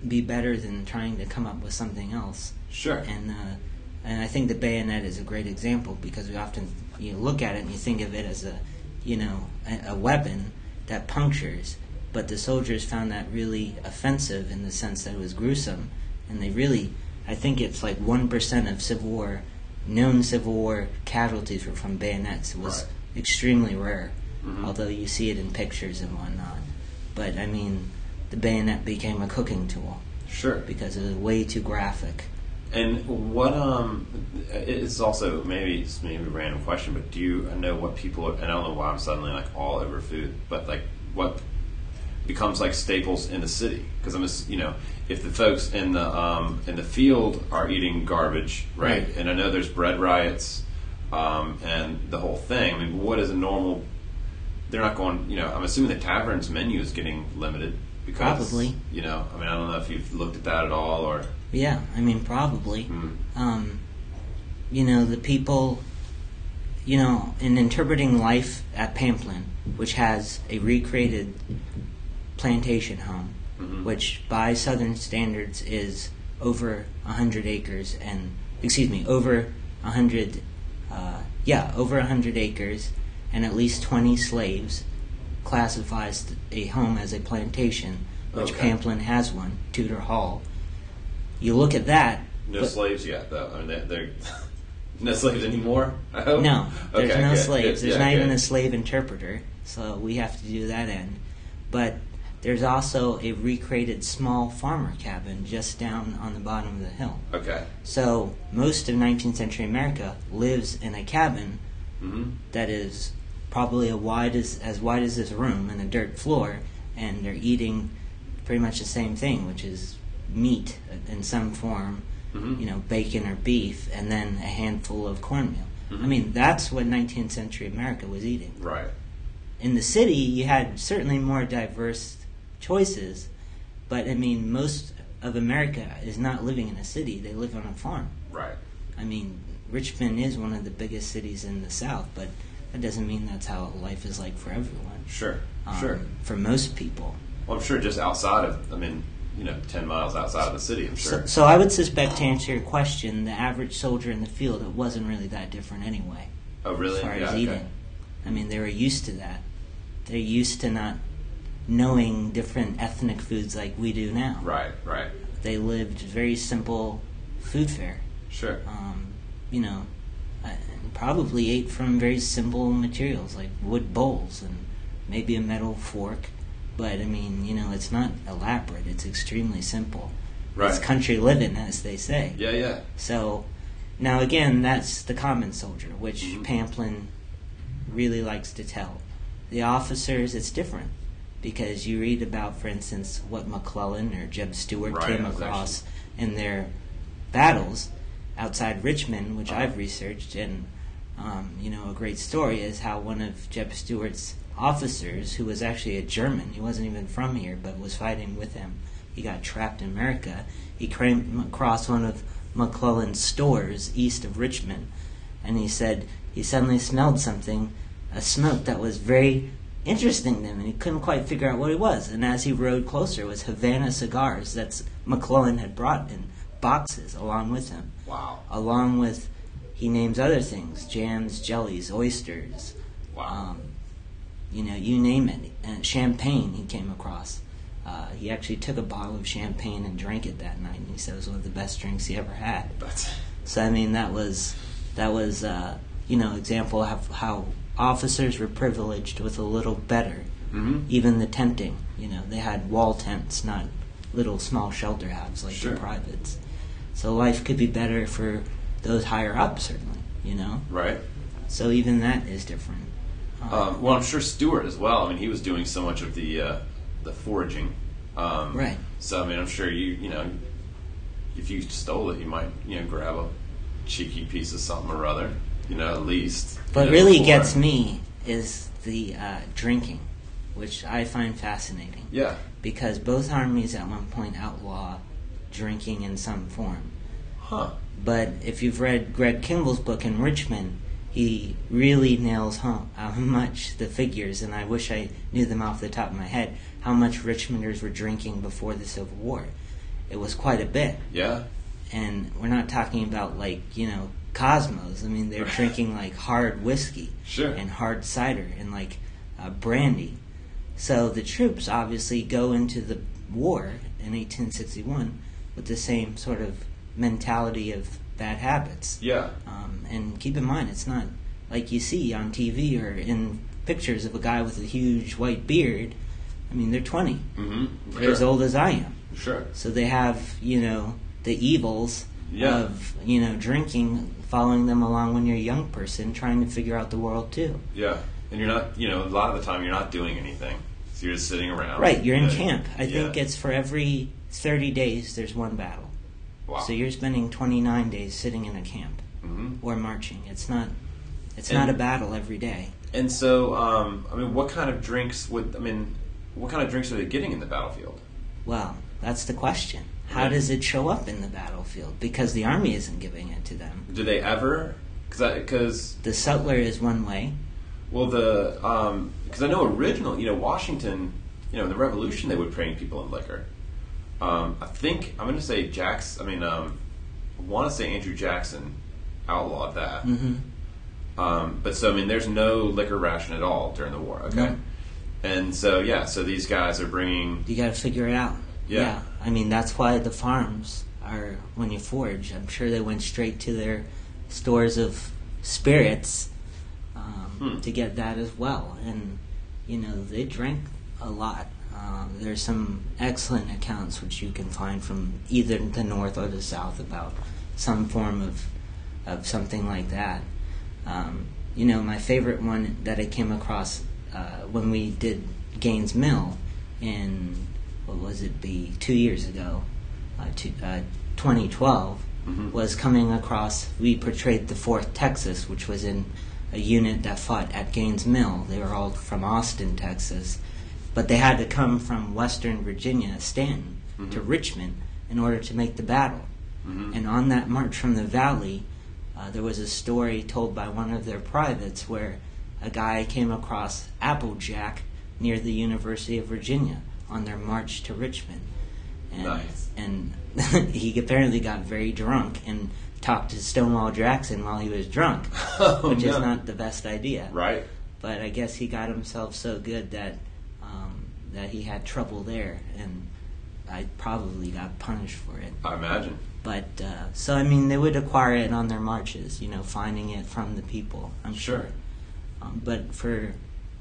be better than trying to come up with something else. Sure. And uh, and I think the bayonet is a great example because we often you look at it and you think of it as a you know a, a weapon that punctures, but the soldiers found that really offensive in the sense that it was gruesome, and they really I think it's like one percent of Civil War. Known Civil War casualties were from bayonets. It was right. extremely rare, mm-hmm. although you see it in pictures and whatnot. But, I mean, the bayonet became a cooking tool. Sure. Because it was way too graphic. And what, um, it's also maybe it's maybe a random question, but do you know what people, and I don't know why I'm suddenly like all over food, but like what becomes like staples in the city? Because I'm just, you know, if the folks in the um, in the field are eating garbage, right? right? And I know there's bread riots um, and the whole thing. I mean, what is a normal? They're not going. You know, I'm assuming the tavern's menu is getting limited because probably. You know, I mean, I don't know if you've looked at that at all or. Yeah, I mean, probably. Mm. Um, you know, the people. You know, in interpreting life at Pamplin, which has a recreated plantation home. Mm-hmm. Which by Southern standards is over a hundred acres and excuse me over a hundred uh, yeah over a hundred acres and at least twenty slaves classifies a home as a plantation, which okay. Pamplin has one, Tudor Hall. You look at that. No slaves yet, though. I mean, they're, they're no slaves anymore. I hope. No, there's okay, no okay. slaves. There's yeah, not okay. even a slave interpreter, so we have to do that end, but. There's also a recreated small farmer cabin just down on the bottom of the hill. Okay. So most of nineteenth century America lives in a cabin mm-hmm. that is probably a wide as, as wide as this room and a dirt floor, and they're eating pretty much the same thing, which is meat in some form, mm-hmm. you know, bacon or beef, and then a handful of cornmeal. Mm-hmm. I mean, that's what nineteenth century America was eating. Right. In the city, you had certainly more diverse choices, but I mean most of America is not living in a city, they live on a farm. Right. I mean Richmond is one of the biggest cities in the South, but that doesn't mean that's how life is like for everyone. Sure. Um, sure. For most people. Well, I'm sure just outside of I mean, you know, ten miles outside of the city, I'm sure. So, so I would suspect to answer your question, the average soldier in the field, it wasn't really that different anyway. Oh really? As far yeah, as eating. Okay. I mean they were used to that. They're used to not knowing different ethnic foods like we do now. Right, right. They lived very simple food fare. Sure. Um, you know, probably ate from very simple materials like wood bowls and maybe a metal fork. But, I mean, you know, it's not elaborate. It's extremely simple. Right. It's country living, as they say. Yeah, yeah. So, now again, that's the common soldier, which mm-hmm. Pamplin really likes to tell. The officers, it's different. Because you read about, for instance, what McClellan or Jeb Stuart right, came across actually. In their battles outside Richmond, which uh-huh. I've researched, and um, you know, a great story is how one of Jeb Stuart's officers, who was actually a German, he wasn't even from here, but was fighting with him, he got trapped in America. He came across one of McClellan's stores east of Richmond, and he said he suddenly smelled something, a smoke that was very interesting to him, and he couldn't quite figure out what it was. And as he rode closer, it was Havana cigars that McClellan had brought in boxes along with him. Wow. Along with, he names other things, jams, jellies, oysters. Wow. Um, you know, you name it. And champagne he came across. Uh, he actually took a bottle of champagne and drank it that night, and he said it was one of the best drinks he ever had. But so I mean, that was that was uh, you know, example of how officers were privileged with a little better, mm-hmm. even the tenting. You know, they had wall tents, not little small shelter houses like sure. the privates. So life could be better for those higher up, certainly. You know, right? So even that is different. Um, um, well, I'm sure Stuart as well. I mean, he was doing so much of the. Uh the foraging. Um, right. So, I mean, I'm sure you, you know, if you stole it, you might, you know, grab a cheeky piece of something or other, you know, at least. What really gets me is the uh, drinking, which I find fascinating. Yeah. Because both armies at one point outlaw drinking in some form. Huh. But if you've read Greg Kimball's book in Richmond, he really nails home how much the figures, and I wish I knew them off the top of my head, how much Richmonders were drinking before the Civil War. It was quite a bit. Yeah. And we're not talking about, like, you know, Cosmos. I mean, they're drinking, like, hard whiskey. Sure. And hard cider and, like, uh, brandy. So the troops obviously go into the war in eighteen sixty-one with the same sort of mentality of bad habits. Yeah. Um, and keep in mind, it's not like you see on T V or in pictures of a guy with a huge white beard. I mean, they're twenty. Mm-hmm. They're sure. as old as I am. Sure. So they have, you know, the evils yeah. of, you know, drinking following them along when you're a young person trying to figure out the world, too. Yeah. And you're not, you know, a lot of the time you're not doing anything. So you're just sitting around. Right. You're in and, camp. I yeah. think it's for every thirty days there's one battle. Wow. So you're spending twenty-nine days sitting in a camp mm-hmm. or marching. It's not it's and, not a battle every day. And so, um, I mean, what kind of drinks would, I mean, what kind of drinks are they getting in the battlefield? Well, that's the question. How does it show up in the battlefield? Because the army isn't giving it to them. Do they ever? Because the sutler is one way. Well, the because um, I know original, you know, Washington, you know, in the Revolution, they were paying people in liquor. Um, I think I'm going to say Jacks. I mean, um, I want to say Andrew Jackson outlawed that. Mm-hmm. Um, but so I mean, there's no liquor ration at all during the war. Okay. No. And so, yeah, so these guys are bringing... You got to figure it out. Yeah. yeah. I mean, that's why the farms are, when you forage, I'm sure they went straight to their stores of spirits um, hmm. to get that as well. And, you know, they drank a lot. Um, there's some excellent accounts which you can find from either the North or the South about some form of, of something like that. Um, you know, my favorite one that I came across... Uh, when we did Gaines Mill in, what was it, the two years ago, uh, to, uh, twenty twelve, mm-hmm. was coming across, we portrayed the fourth Texas, which was in a unit that fought at Gaines Mill. They were all from Austin, Texas, but they had to come from Western Virginia, Stanton, mm-hmm. to Richmond in order to make the battle. Mm-hmm. And on that march from the valley, uh, there was a story told by one of their privates where a guy came across Applejack near the University of Virginia on their march to Richmond. And, nice. And he apparently got very drunk and talked to Stonewall Jackson while he was drunk, oh, which no. is not the best idea. Right. But I guess he got himself so good that um, that he had trouble there, and I probably got punished for it. I imagine. But, uh, so, I mean, they would acquire it on their marches, you know, finding it from the people, I'm sure. sure. But for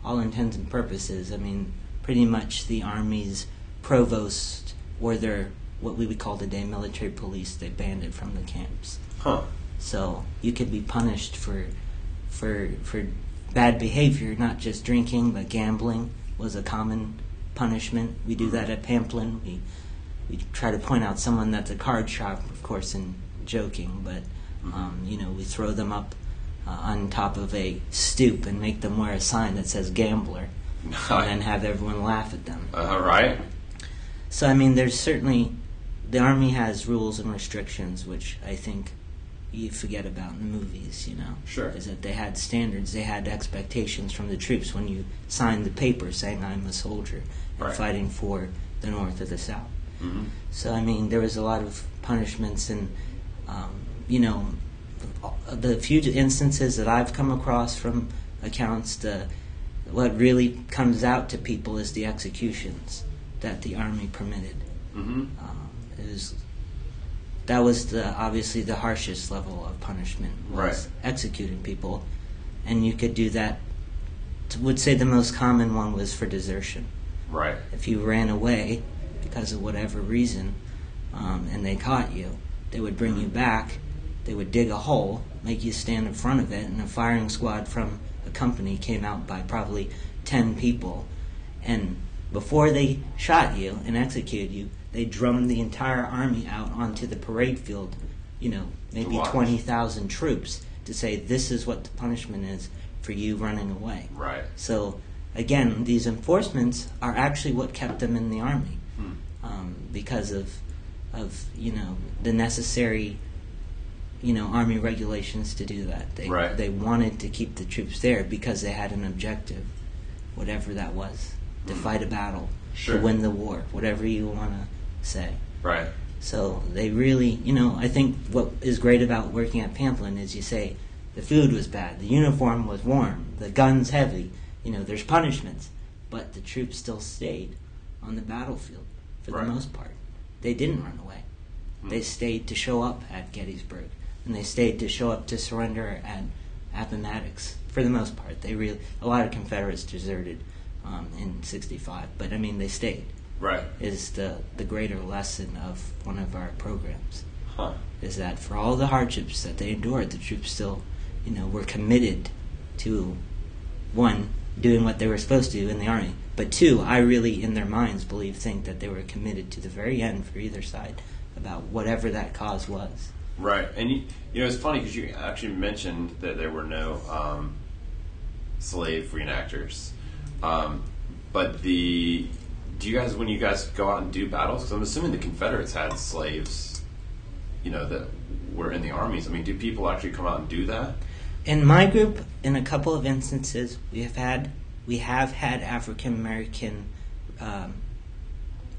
all intents and purposes, I mean, pretty much the Army's provost or their, what we would call today, military police, they banned it from the camps. Huh. So you could be punished for for for bad behavior, not just drinking, but gambling was a common punishment. We do that at Pamplin. We, we try to point out someone that's a card shop, of course, and joking, but, um, you know, we throw them up Uh, on top of a stoop and make them wear a sign that says gambler and then have everyone laugh at them. Uh, right. So, I mean, there's certainly... The Army has rules and restrictions, which I think you forget about in movies, you know? Sure. Is that they had standards, they had expectations from the troops when you signed the paper saying, I'm a soldier and right. fighting for the North or the South. Mm-hmm. So, I mean, there was a lot of punishments and, um, you know... The few instances that I've come across from accounts, the what really comes out to people is the executions. that the Army permitted. Mm-hmm. Um, it was that was the obviously the harshest level of punishment, was right. executing people, and you could do that. I would say the most common one was for desertion. Right. If you ran away because of whatever reason, um, and they caught you, they would bring you back. They would dig a hole, make you stand in front of it, and a firing squad from a company came out by probably ten people. And before they shot you and executed you, they drummed the entire army out onto the parade field, you know, maybe twenty thousand troops, to say this is what the punishment is for you running away. Right. So, again, these enforcements are actually what kept them in the army, hmm. um, because of, of, you know, the necessary... you know, Army regulations to do that. They right. they wanted to keep the troops there because they had an objective, whatever that was, to mm. fight a battle, sure. to win the war, whatever you want to say. Right. So they really, you know, I think what is great about working at Pamplin is you say the food was bad, the uniform was warm, the guns heavy, you know, there's punishments, but the troops still stayed on the battlefield for right. the most part. They didn't run away. Mm. They stayed to show up at Gettysburg. And they stayed to show up to surrender at Appomattox, for the most part. They really, a lot of Confederates deserted um, in sixty-five, but I mean they stayed. Right. Is the, the greater lesson of one of our programs. Huh. Is that for all the hardships that they endured, the troops still, you know, were committed to, one, doing what they were supposed to do in the Army, but two, I really, in their minds, believe, think that they were committed to the very end for either side about whatever that cause was. Right, and you, you know, it's funny because you actually mentioned that there were no um, slave reenactors, um, but the do you guys when you guys go out and do battles? Because I'm assuming the Confederates had slaves, you know, that were in the armies. I mean, do people actually come out and do that? In my group, in a couple of instances, we have had we have had African American um,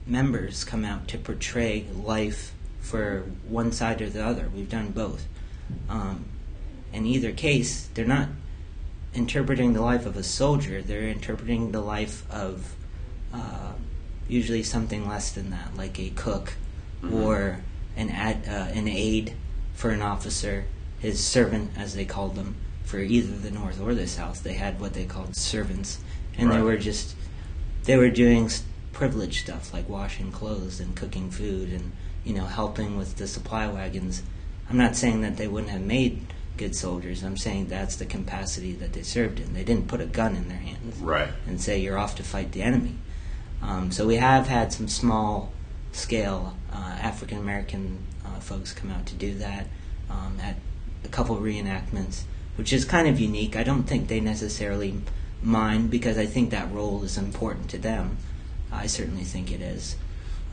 members come out to portray life for one side or the other. We've done both. Um, in either case, they're not interpreting the life of a soldier. They're interpreting the life of uh, usually something less than that, like a cook mm-hmm. or an ad, uh, an aide for an officer, his servant, as they called them, for either the North or the South. They had what they called servants, and right. they were just, they were doing privileged stuff like washing clothes and cooking food and you know, helping with the supply wagons. I'm not saying that they wouldn't have made good soldiers. I'm saying that's the capacity that they served in. They didn't put a gun in their hands right. and say, you're off to fight the enemy. Um, so we have had some small-scale uh, African-American uh, folks come out to do that um, at a couple reenactments, which is kind of unique. I don't think they necessarily mind because I think that role is important to them. I certainly think it is.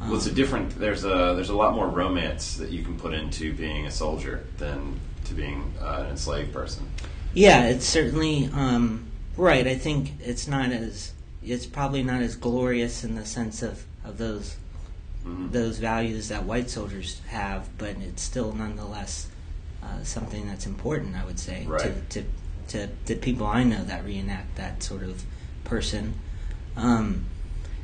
Well, it's a different. There's a there's a lot more romance that you can put into being a soldier than to being uh, an enslaved person. Yeah, it's certainly um, right. I think it's not as it's probably not as glorious in the sense of, of those mm-hmm. those values that white soldiers have, but it's still nonetheless uh, something that's important. I would say right. to, to to the people I know that reenact that sort of person. Um,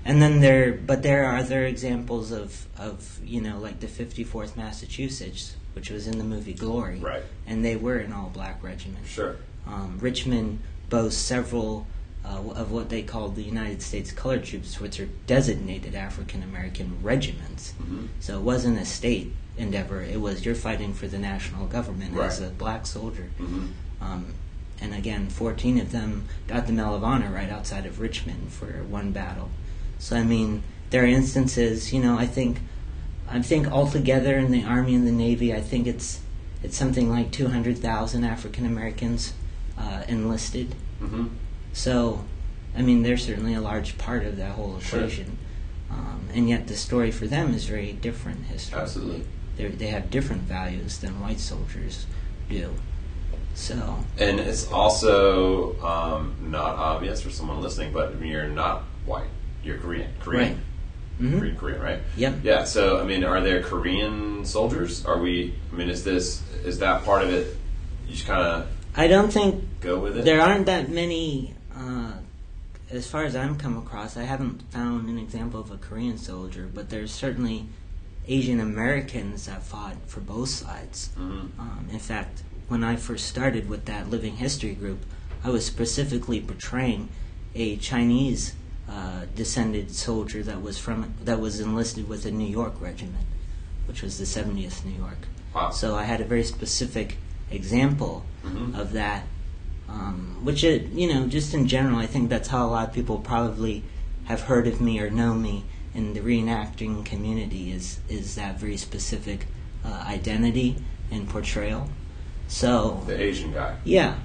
And then there, but there are other examples of, of, you know, like the fifty-fourth Massachusetts, which was in the movie Glory. Right. And they were an all-black regiment. Sure. Um, Richmond boasts several uh, of what they called the United States Colored Troops, which are designated African-American regiments. Mm-hmm. So it wasn't a state endeavor. It was you're fighting for the national government right. as a black soldier. Mm-hmm. Um, and again, fourteen of them got the Medal of Honor right outside of Richmond for one battle. So, I mean, there are instances, you know, I think I think altogether in the Army and the Navy, I think it's it's something like two hundred thousand African-Americans uh, enlisted. Mm-hmm. So, I mean, they're certainly a large part of that whole equation. Sure. Um, and yet the story for them is very different historically. Absolutely. They're, they have different values than white soldiers do. So, and it's also um, not obvious for someone listening, but you're not white. You're Korean, Korean, right. Mm-hmm. Korean, Korean, right? Yep. Yeah. So, I mean, are there Korean soldiers? Are we? I mean, is this is that part of it? You just kind of. I don't think. Go with it. There aren't that many uh, as far as I'm come across, I haven't found an example of a Korean soldier, but there's certainly Asian Americans that fought for both sides. Mm-hmm. Um, in fact, when I first started with that living history group, I was specifically portraying a Chinese uh, descended soldier that was from that was enlisted with a New York regiment, which was the seventieth New York. Wow. So I had a very specific example mm-hmm. of that, um, which it, you know, just in general, I think that's how a lot of people probably have heard of me or know me in the reenacting community, is is that very specific uh, identity and portrayal. So the Asian guy. Yeah.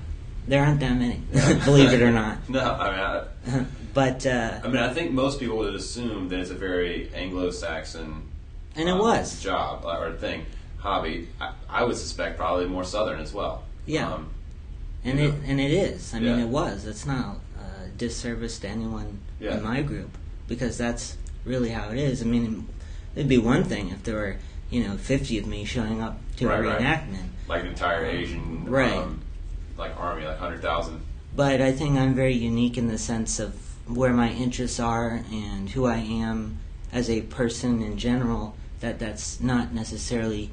There aren't that many, yeah. believe it or not. No, I mean, I, but uh, I mean, I think most people would assume that it's a very Anglo-Saxon, and it um, was job or thing, hobby. I, I would suspect probably more Southern as well. Yeah, um, and it know. and it is. I yeah. mean, it was. It's not a disservice to anyone yeah. in my group, because that's really how it is. I mean, it'd be one thing if there were, you know, fifty of me showing up to right, a reenactment, right. like an entire Asian, right. Um, like army, like one hundred thousand. But I think I'm very unique in the sense of where my interests are and who I am as a person in general, that that's not necessarily,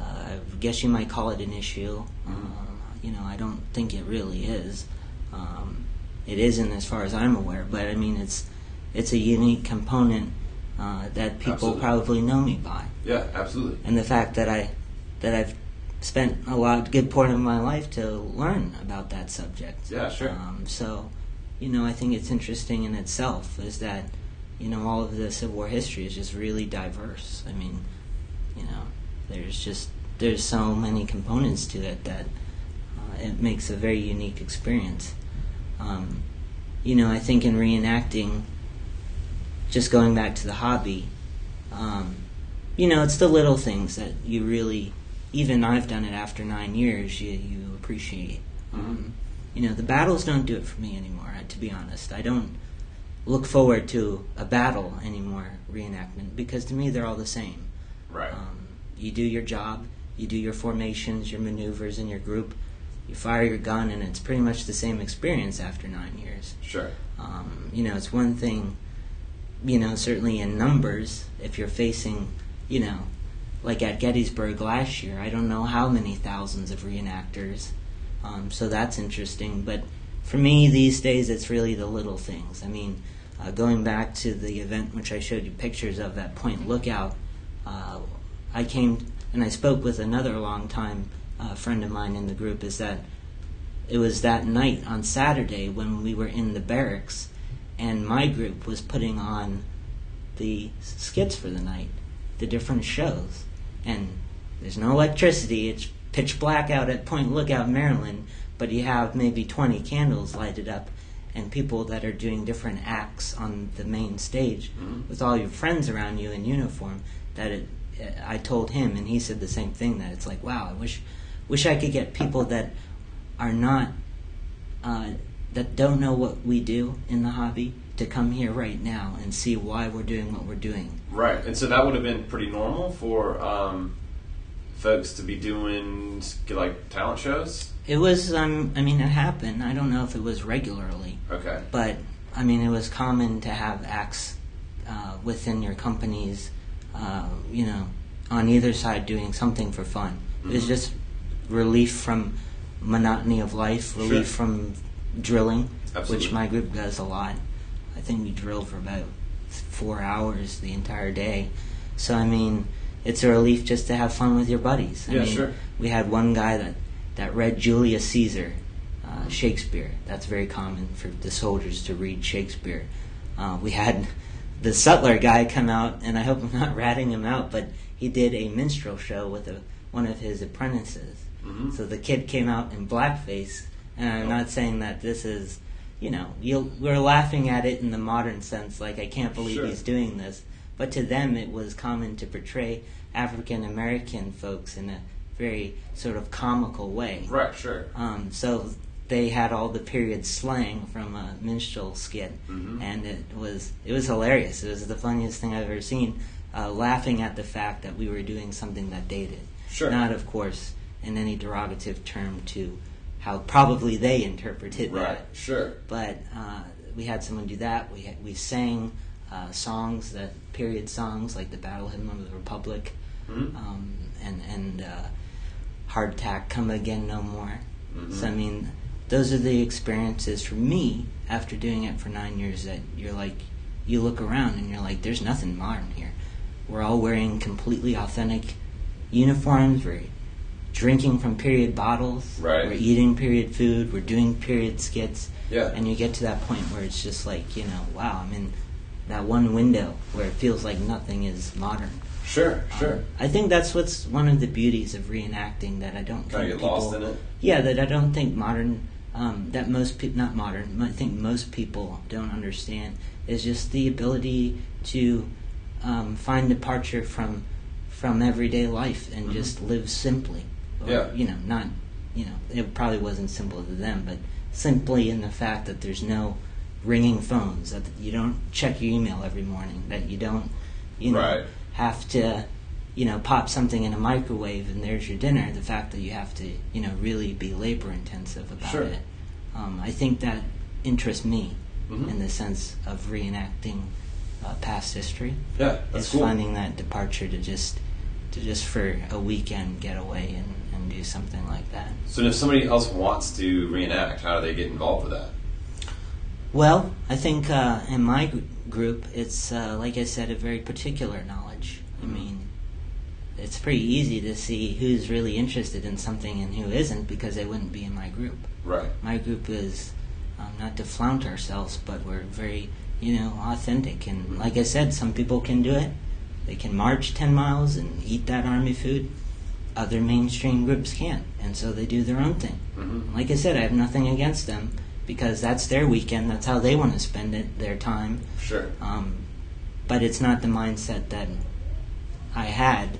uh, I guess you might call it an issue. Mm-hmm. Uh, you know, I don't think it really is. Um, it isn't as far as I'm aware, but I mean, it's it's a unique component uh, that people absolutely. probably know me by. Yeah, absolutely. And the fact that, I, that I've spent a lot, good part of my life to learn about that subject. Yeah, sure. Um, so, you know, I think it's interesting in itself is that, you know, all of the Civil War history is just really diverse. I mean, you know, there's just, there's so many components to it that uh, it makes a very unique experience. Um, you know, I think in reenacting, just going back to the hobby, um, you know, it's the little things that you really... Even I've done it after nine years, you, you appreciate. Um, you know, the battles don't do it for me anymore, to be honest. I don't look forward to a battle anymore, reenactment, because to me they're all the same. Right. Um, you do your job, you do your formations, your maneuvers in your group, you fire your gun, and it's pretty much the same experience after nine years. Sure. Um, you know, it's one thing, you know, certainly in numbers, if you're facing, you know, like at Gettysburg last year, I don't know how many thousands of reenactors, um, so that's interesting. But for me these days, it's really the little things. I mean, uh, going back to the event which I showed you pictures of at Point Lookout, uh, I came and I spoke with another long-time uh, friend of mine in the group, is that it was that night on Saturday when we were in the barracks, and my group was putting on the skits for the night, the different shows. And there's no electricity, it's pitch black out at Point Lookout, Maryland, but you have maybe twenty candles lighted up and people that are doing different acts on the main stage mm-hmm. with all your friends around you in uniform. That it, I told him, and he said the same thing, that it's like, wow, I wish wish I could get people that are not, uh, that don't know what we do in the hobby to come here right now and see why we're doing what we're doing. Right, and so that would have been pretty normal for um, folks to be doing like talent shows? It was, um, I mean, it happened. I don't know if it was regularly. Okay. But, I mean, it was common to have acts uh, within your companies, uh, you know, on either side doing something for fun. Mm-hmm. It was just relief from monotony of life, relief sure. from drilling, absolutely. Which my group does a lot. I think we drilled for about four hours the entire day. So, I mean, it's a relief just to have fun with your buddies. I yeah, mean, sure. We had one guy that, that read Julius Caesar, uh, Shakespeare. That's very common for the soldiers to read Shakespeare. Uh, we had the sutler guy come out, and I hope I'm not ratting him out, but he did a minstrel show with a, one of his apprentices. Mm-hmm. So the kid came out in blackface, and I'm not saying that this is... You know, you'll, we're laughing at it in the modern sense, like, I can't believe sure. he's doing this. But to them, it was common to portray African-American folks in a very sort of comical way. Right, sure. Um, so they had all the period slang from a minstrel skit, mm-hmm. and it was it was hilarious. It was the funniest thing I've ever seen, uh, laughing at the fact that we were doing something that dated. Sure. Not, of course, in any derogative term to... how probably they interpreted right, that. Right, sure. But uh, we had someone do that. We we sang uh, songs, that period songs, like the Battle Hymn of the Republic, mm-hmm. um, and and uh, Hardtack, Come Again No More. Mm-hmm. So I mean, those are the experiences for me after doing it for nine years. That you're like, you look around and you're like, there's nothing modern here. We're all wearing completely authentic uniforms. We're drinking from period bottles. Right. We're eating period food. We're doing period skits. Yeah. And you get to that point where it's just like, you know, wow, I'm in that one window where it feels like nothing is modern. Sure, um, sure. I think that's what's one of the beauties of reenacting that I don't think people... Kind of get lost in it? Yeah, that I don't think modern... Um, that most people... Not modern. I think most people don't understand is just the ability to um, find departure from from everyday life and mm-hmm. just live simply. Or, yeah. You know, not... You know, it probably wasn't simple to them, but... Simply in the fact that there's no ringing phones, that you don't check your email every morning, that you don't, you know, right. have to, you know, pop something in a microwave and there's your dinner. The fact that you have to, you know, really be labor intensive about sure. it. Um, I think that interests me mm-hmm. in the sense of reenacting uh, past history. Yeah, that's it's cool. finding that departure to just, to just for a weekend getaway and. and do something like that. So if somebody else wants to reenact, how do they get involved with that? Well, I think uh, in my g- group, it's, uh, like I said, a very particular knowledge. Mm-hmm. I mean, it's pretty easy to see who's really interested in something and who isn't, because they wouldn't be in my group. Right. My group is, um, not to flaunt ourselves, but we're very, you know, authentic. And mm-hmm. like I said, some people can do it. They can march ten miles and eat that army food. Other mainstream groups can't, and so they do their own thing. Mm-hmm. Like I said, I have nothing against them, because that's their weekend, that's how they want to spend it, their time. Sure. Um, but it's not the mindset that I had,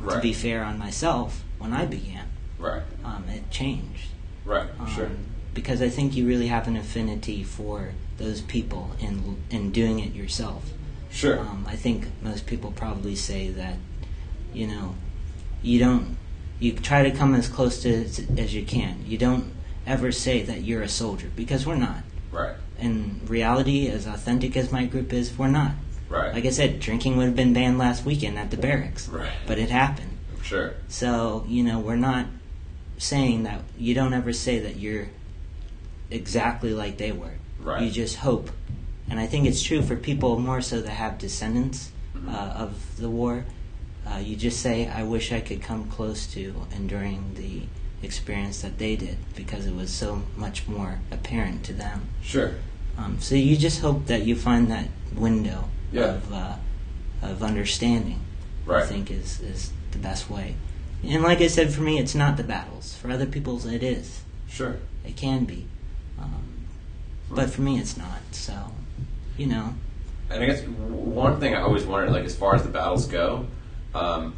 right. to be fair on myself, when I began. Right. Um, it changed. Right, um, sure. Because I think you really have an affinity for those people in, in doing it yourself. Sure. Um, I think most people probably say that, you know, You don't. You try to come as close to as you can. You don't ever say that you're a soldier, because we're not. Right. In reality, as authentic as my group is, we're not. Right. Like I said, drinking would have been banned last weekend at the barracks. Right. But it happened. Sure. So, you know, we're not saying that. You don't ever say that you're exactly like they were. Right. You just hope, and I think it's true for people more so that have descendants mm-hmm. uh, of the war. Uh, you just say, I wish I could come close to enduring the experience that they did, because it was so much more apparent to them. Sure. Um, so you just hope that you find that window yeah. of uh, of understanding, right. I think, is, is the best way. And like I said, for me, it's not the battles. For other people, it is. Sure. It can be. Um, hmm. But for me, it's not. So, you know. And I guess one thing I always wondered, like, as far as the battles go, Um,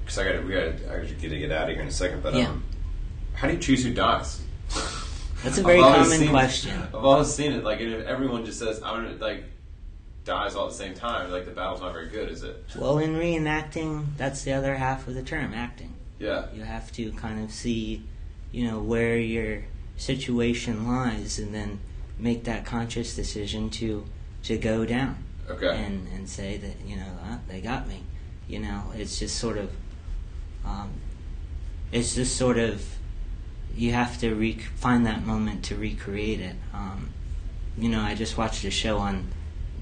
because I got we got to get out of here in a second. But yeah. um, how do you choose who dies? That's a very common seen, question. I've always seen it. Like, if everyone just says, "I'm gonna," like, dies all at the same time, like, the battle's not very good, is it? Well, in reenacting, that's the other half of the term, acting. Yeah. You have to kind of see, you know, where your situation lies, and then make that conscious decision to to go down. Okay. And and say that, you know, ah, they got me. You know, it's just sort of, um, it's just sort of, you have to rec- find that moment to recreate it. Um, you know, I just watched a show on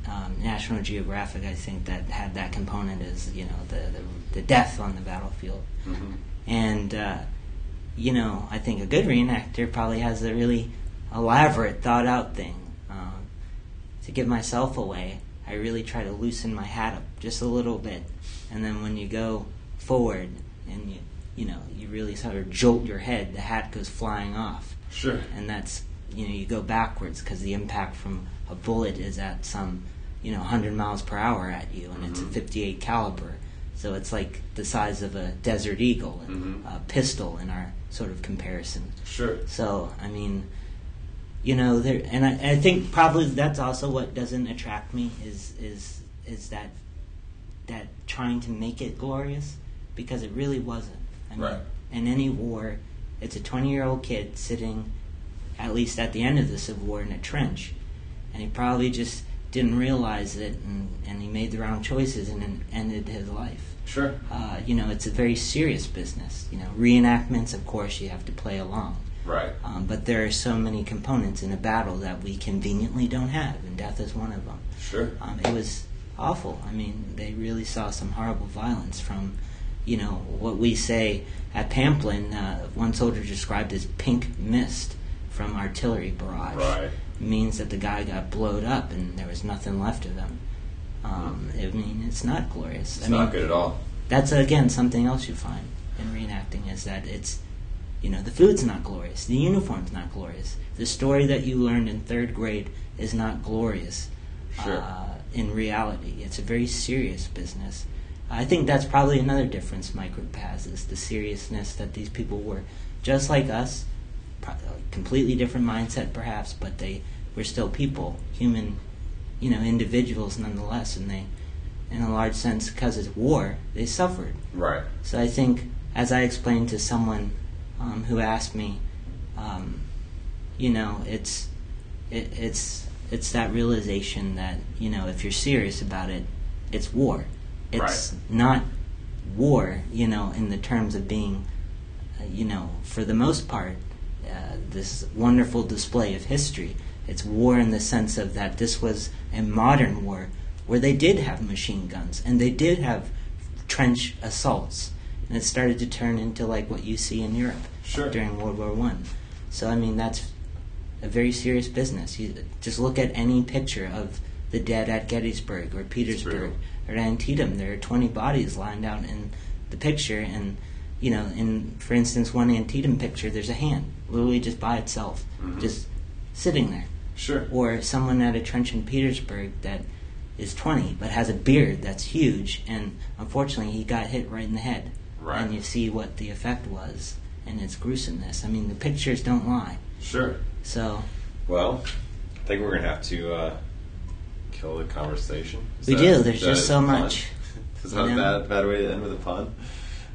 um, National Geographic, I think, that had that component as, you know, the the, the death on the battlefield. Mm-hmm. And, uh, you know, I think a good reenactor probably has a really elaborate, thought-out thing. Uh, to give myself away, I really try to loosen my hat up just a little bit, and then when you go forward and you you know you really sort of jolt your head, the hat goes flying off. Sure. And that's, you know, you go backwards because the impact from a bullet is at some, you know, one hundred miles per hour at you, and mm-hmm. it's a fifty-eight caliber, so it's like the size of a Desert Eagle and mm-hmm. a pistol in our sort of comparison. Sure. So I mean. You know, there, and I, I think probably that's also what doesn't attract me is is is that that trying to make it glorious, because it really wasn't. I mean, right. In any war, it's a twenty-year-old kid sitting at least at the end of the Civil War, in a trench. And he probably just didn't realize it, and, and he made the wrong choices, and it ended his life. Sure. Uh, you know, it's a very serious business. You know, reenactments, of course, you have to play along. Right. Um, but there are so many components in a battle that we conveniently don't have, and death is one of them. Sure. Um, it was awful. I mean, they really saw some horrible violence from, you know, what we say at Pamplin, uh, one soldier described as pink mist from artillery barrage. Right. It means that the guy got blowed up and there was nothing left of him. Um, I mean, it's not glorious. It's I mean, not good at all. That's, again, something else you find in reenacting, is that it's, you know, the food's not glorious. The uniform's not glorious. The story that you learned in third grade is not glorious. Sure. Uh, in reality. It's a very serious business. I think that's probably another difference Mike Roop has, is the seriousness that these people were, just like us, completely different mindset perhaps, but they were still people, human, you know, individuals nonetheless, and they, in a large sense, because it's war, they suffered. Right. So I think, as I explained to someone um, who asked me, um, you know, it's it, it's it's that realization that, you know, if you're serious about it, it's war. It's right. Not war, you know, in the terms of being, uh, you know, for the most part, uh, this wonderful display of history. It's war in the sense of that this was a modern war where they did have machine guns and they did have trench assaults. And it started to turn into like what you see in Europe. Sure. During World War One. So, I mean, that's a very serious business. You just look at any picture of the dead at Gettysburg or Petersburg or Antietam. There are twenty bodies lined out in the picture. And, you know, in, for instance, one Antietam picture, there's a hand literally just by itself, mm-hmm. just sitting there. Sure. Or someone at a trench in Petersburg that is twenty but has a beard that's huge, and unfortunately he got hit right in the head. Right. And you see what the effect was and its gruesomeness. I mean, the pictures don't lie. Sure. So. Well, I think we're going to have to uh, kill the conversation. Is we that, do. There's just so much. Is that a bad, bad way to end with a pun?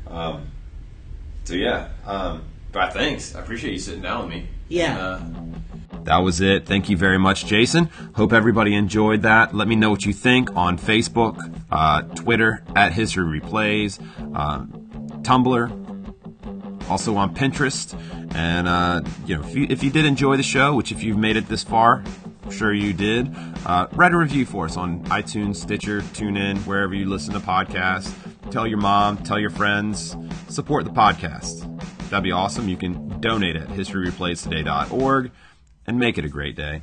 Um, so, yeah. Um, but thanks. I appreciate you sitting down with me. Yeah. And, uh, that was it. Thank you very much, Jason. Hope everybody enjoyed that. Let me know what you think on Facebook, uh, Twitter, at History Replays, um, Tumblr, also on Pinterest. And, uh, you know, if you, if you did enjoy the show, which if you've made it this far, I'm sure you did, uh, write a review for us on iTunes, Stitcher, TuneIn, wherever you listen to podcasts. Tell your mom, tell your friends, support the podcast. That'd be awesome. You can donate at history replays today dot org. And make it a great day.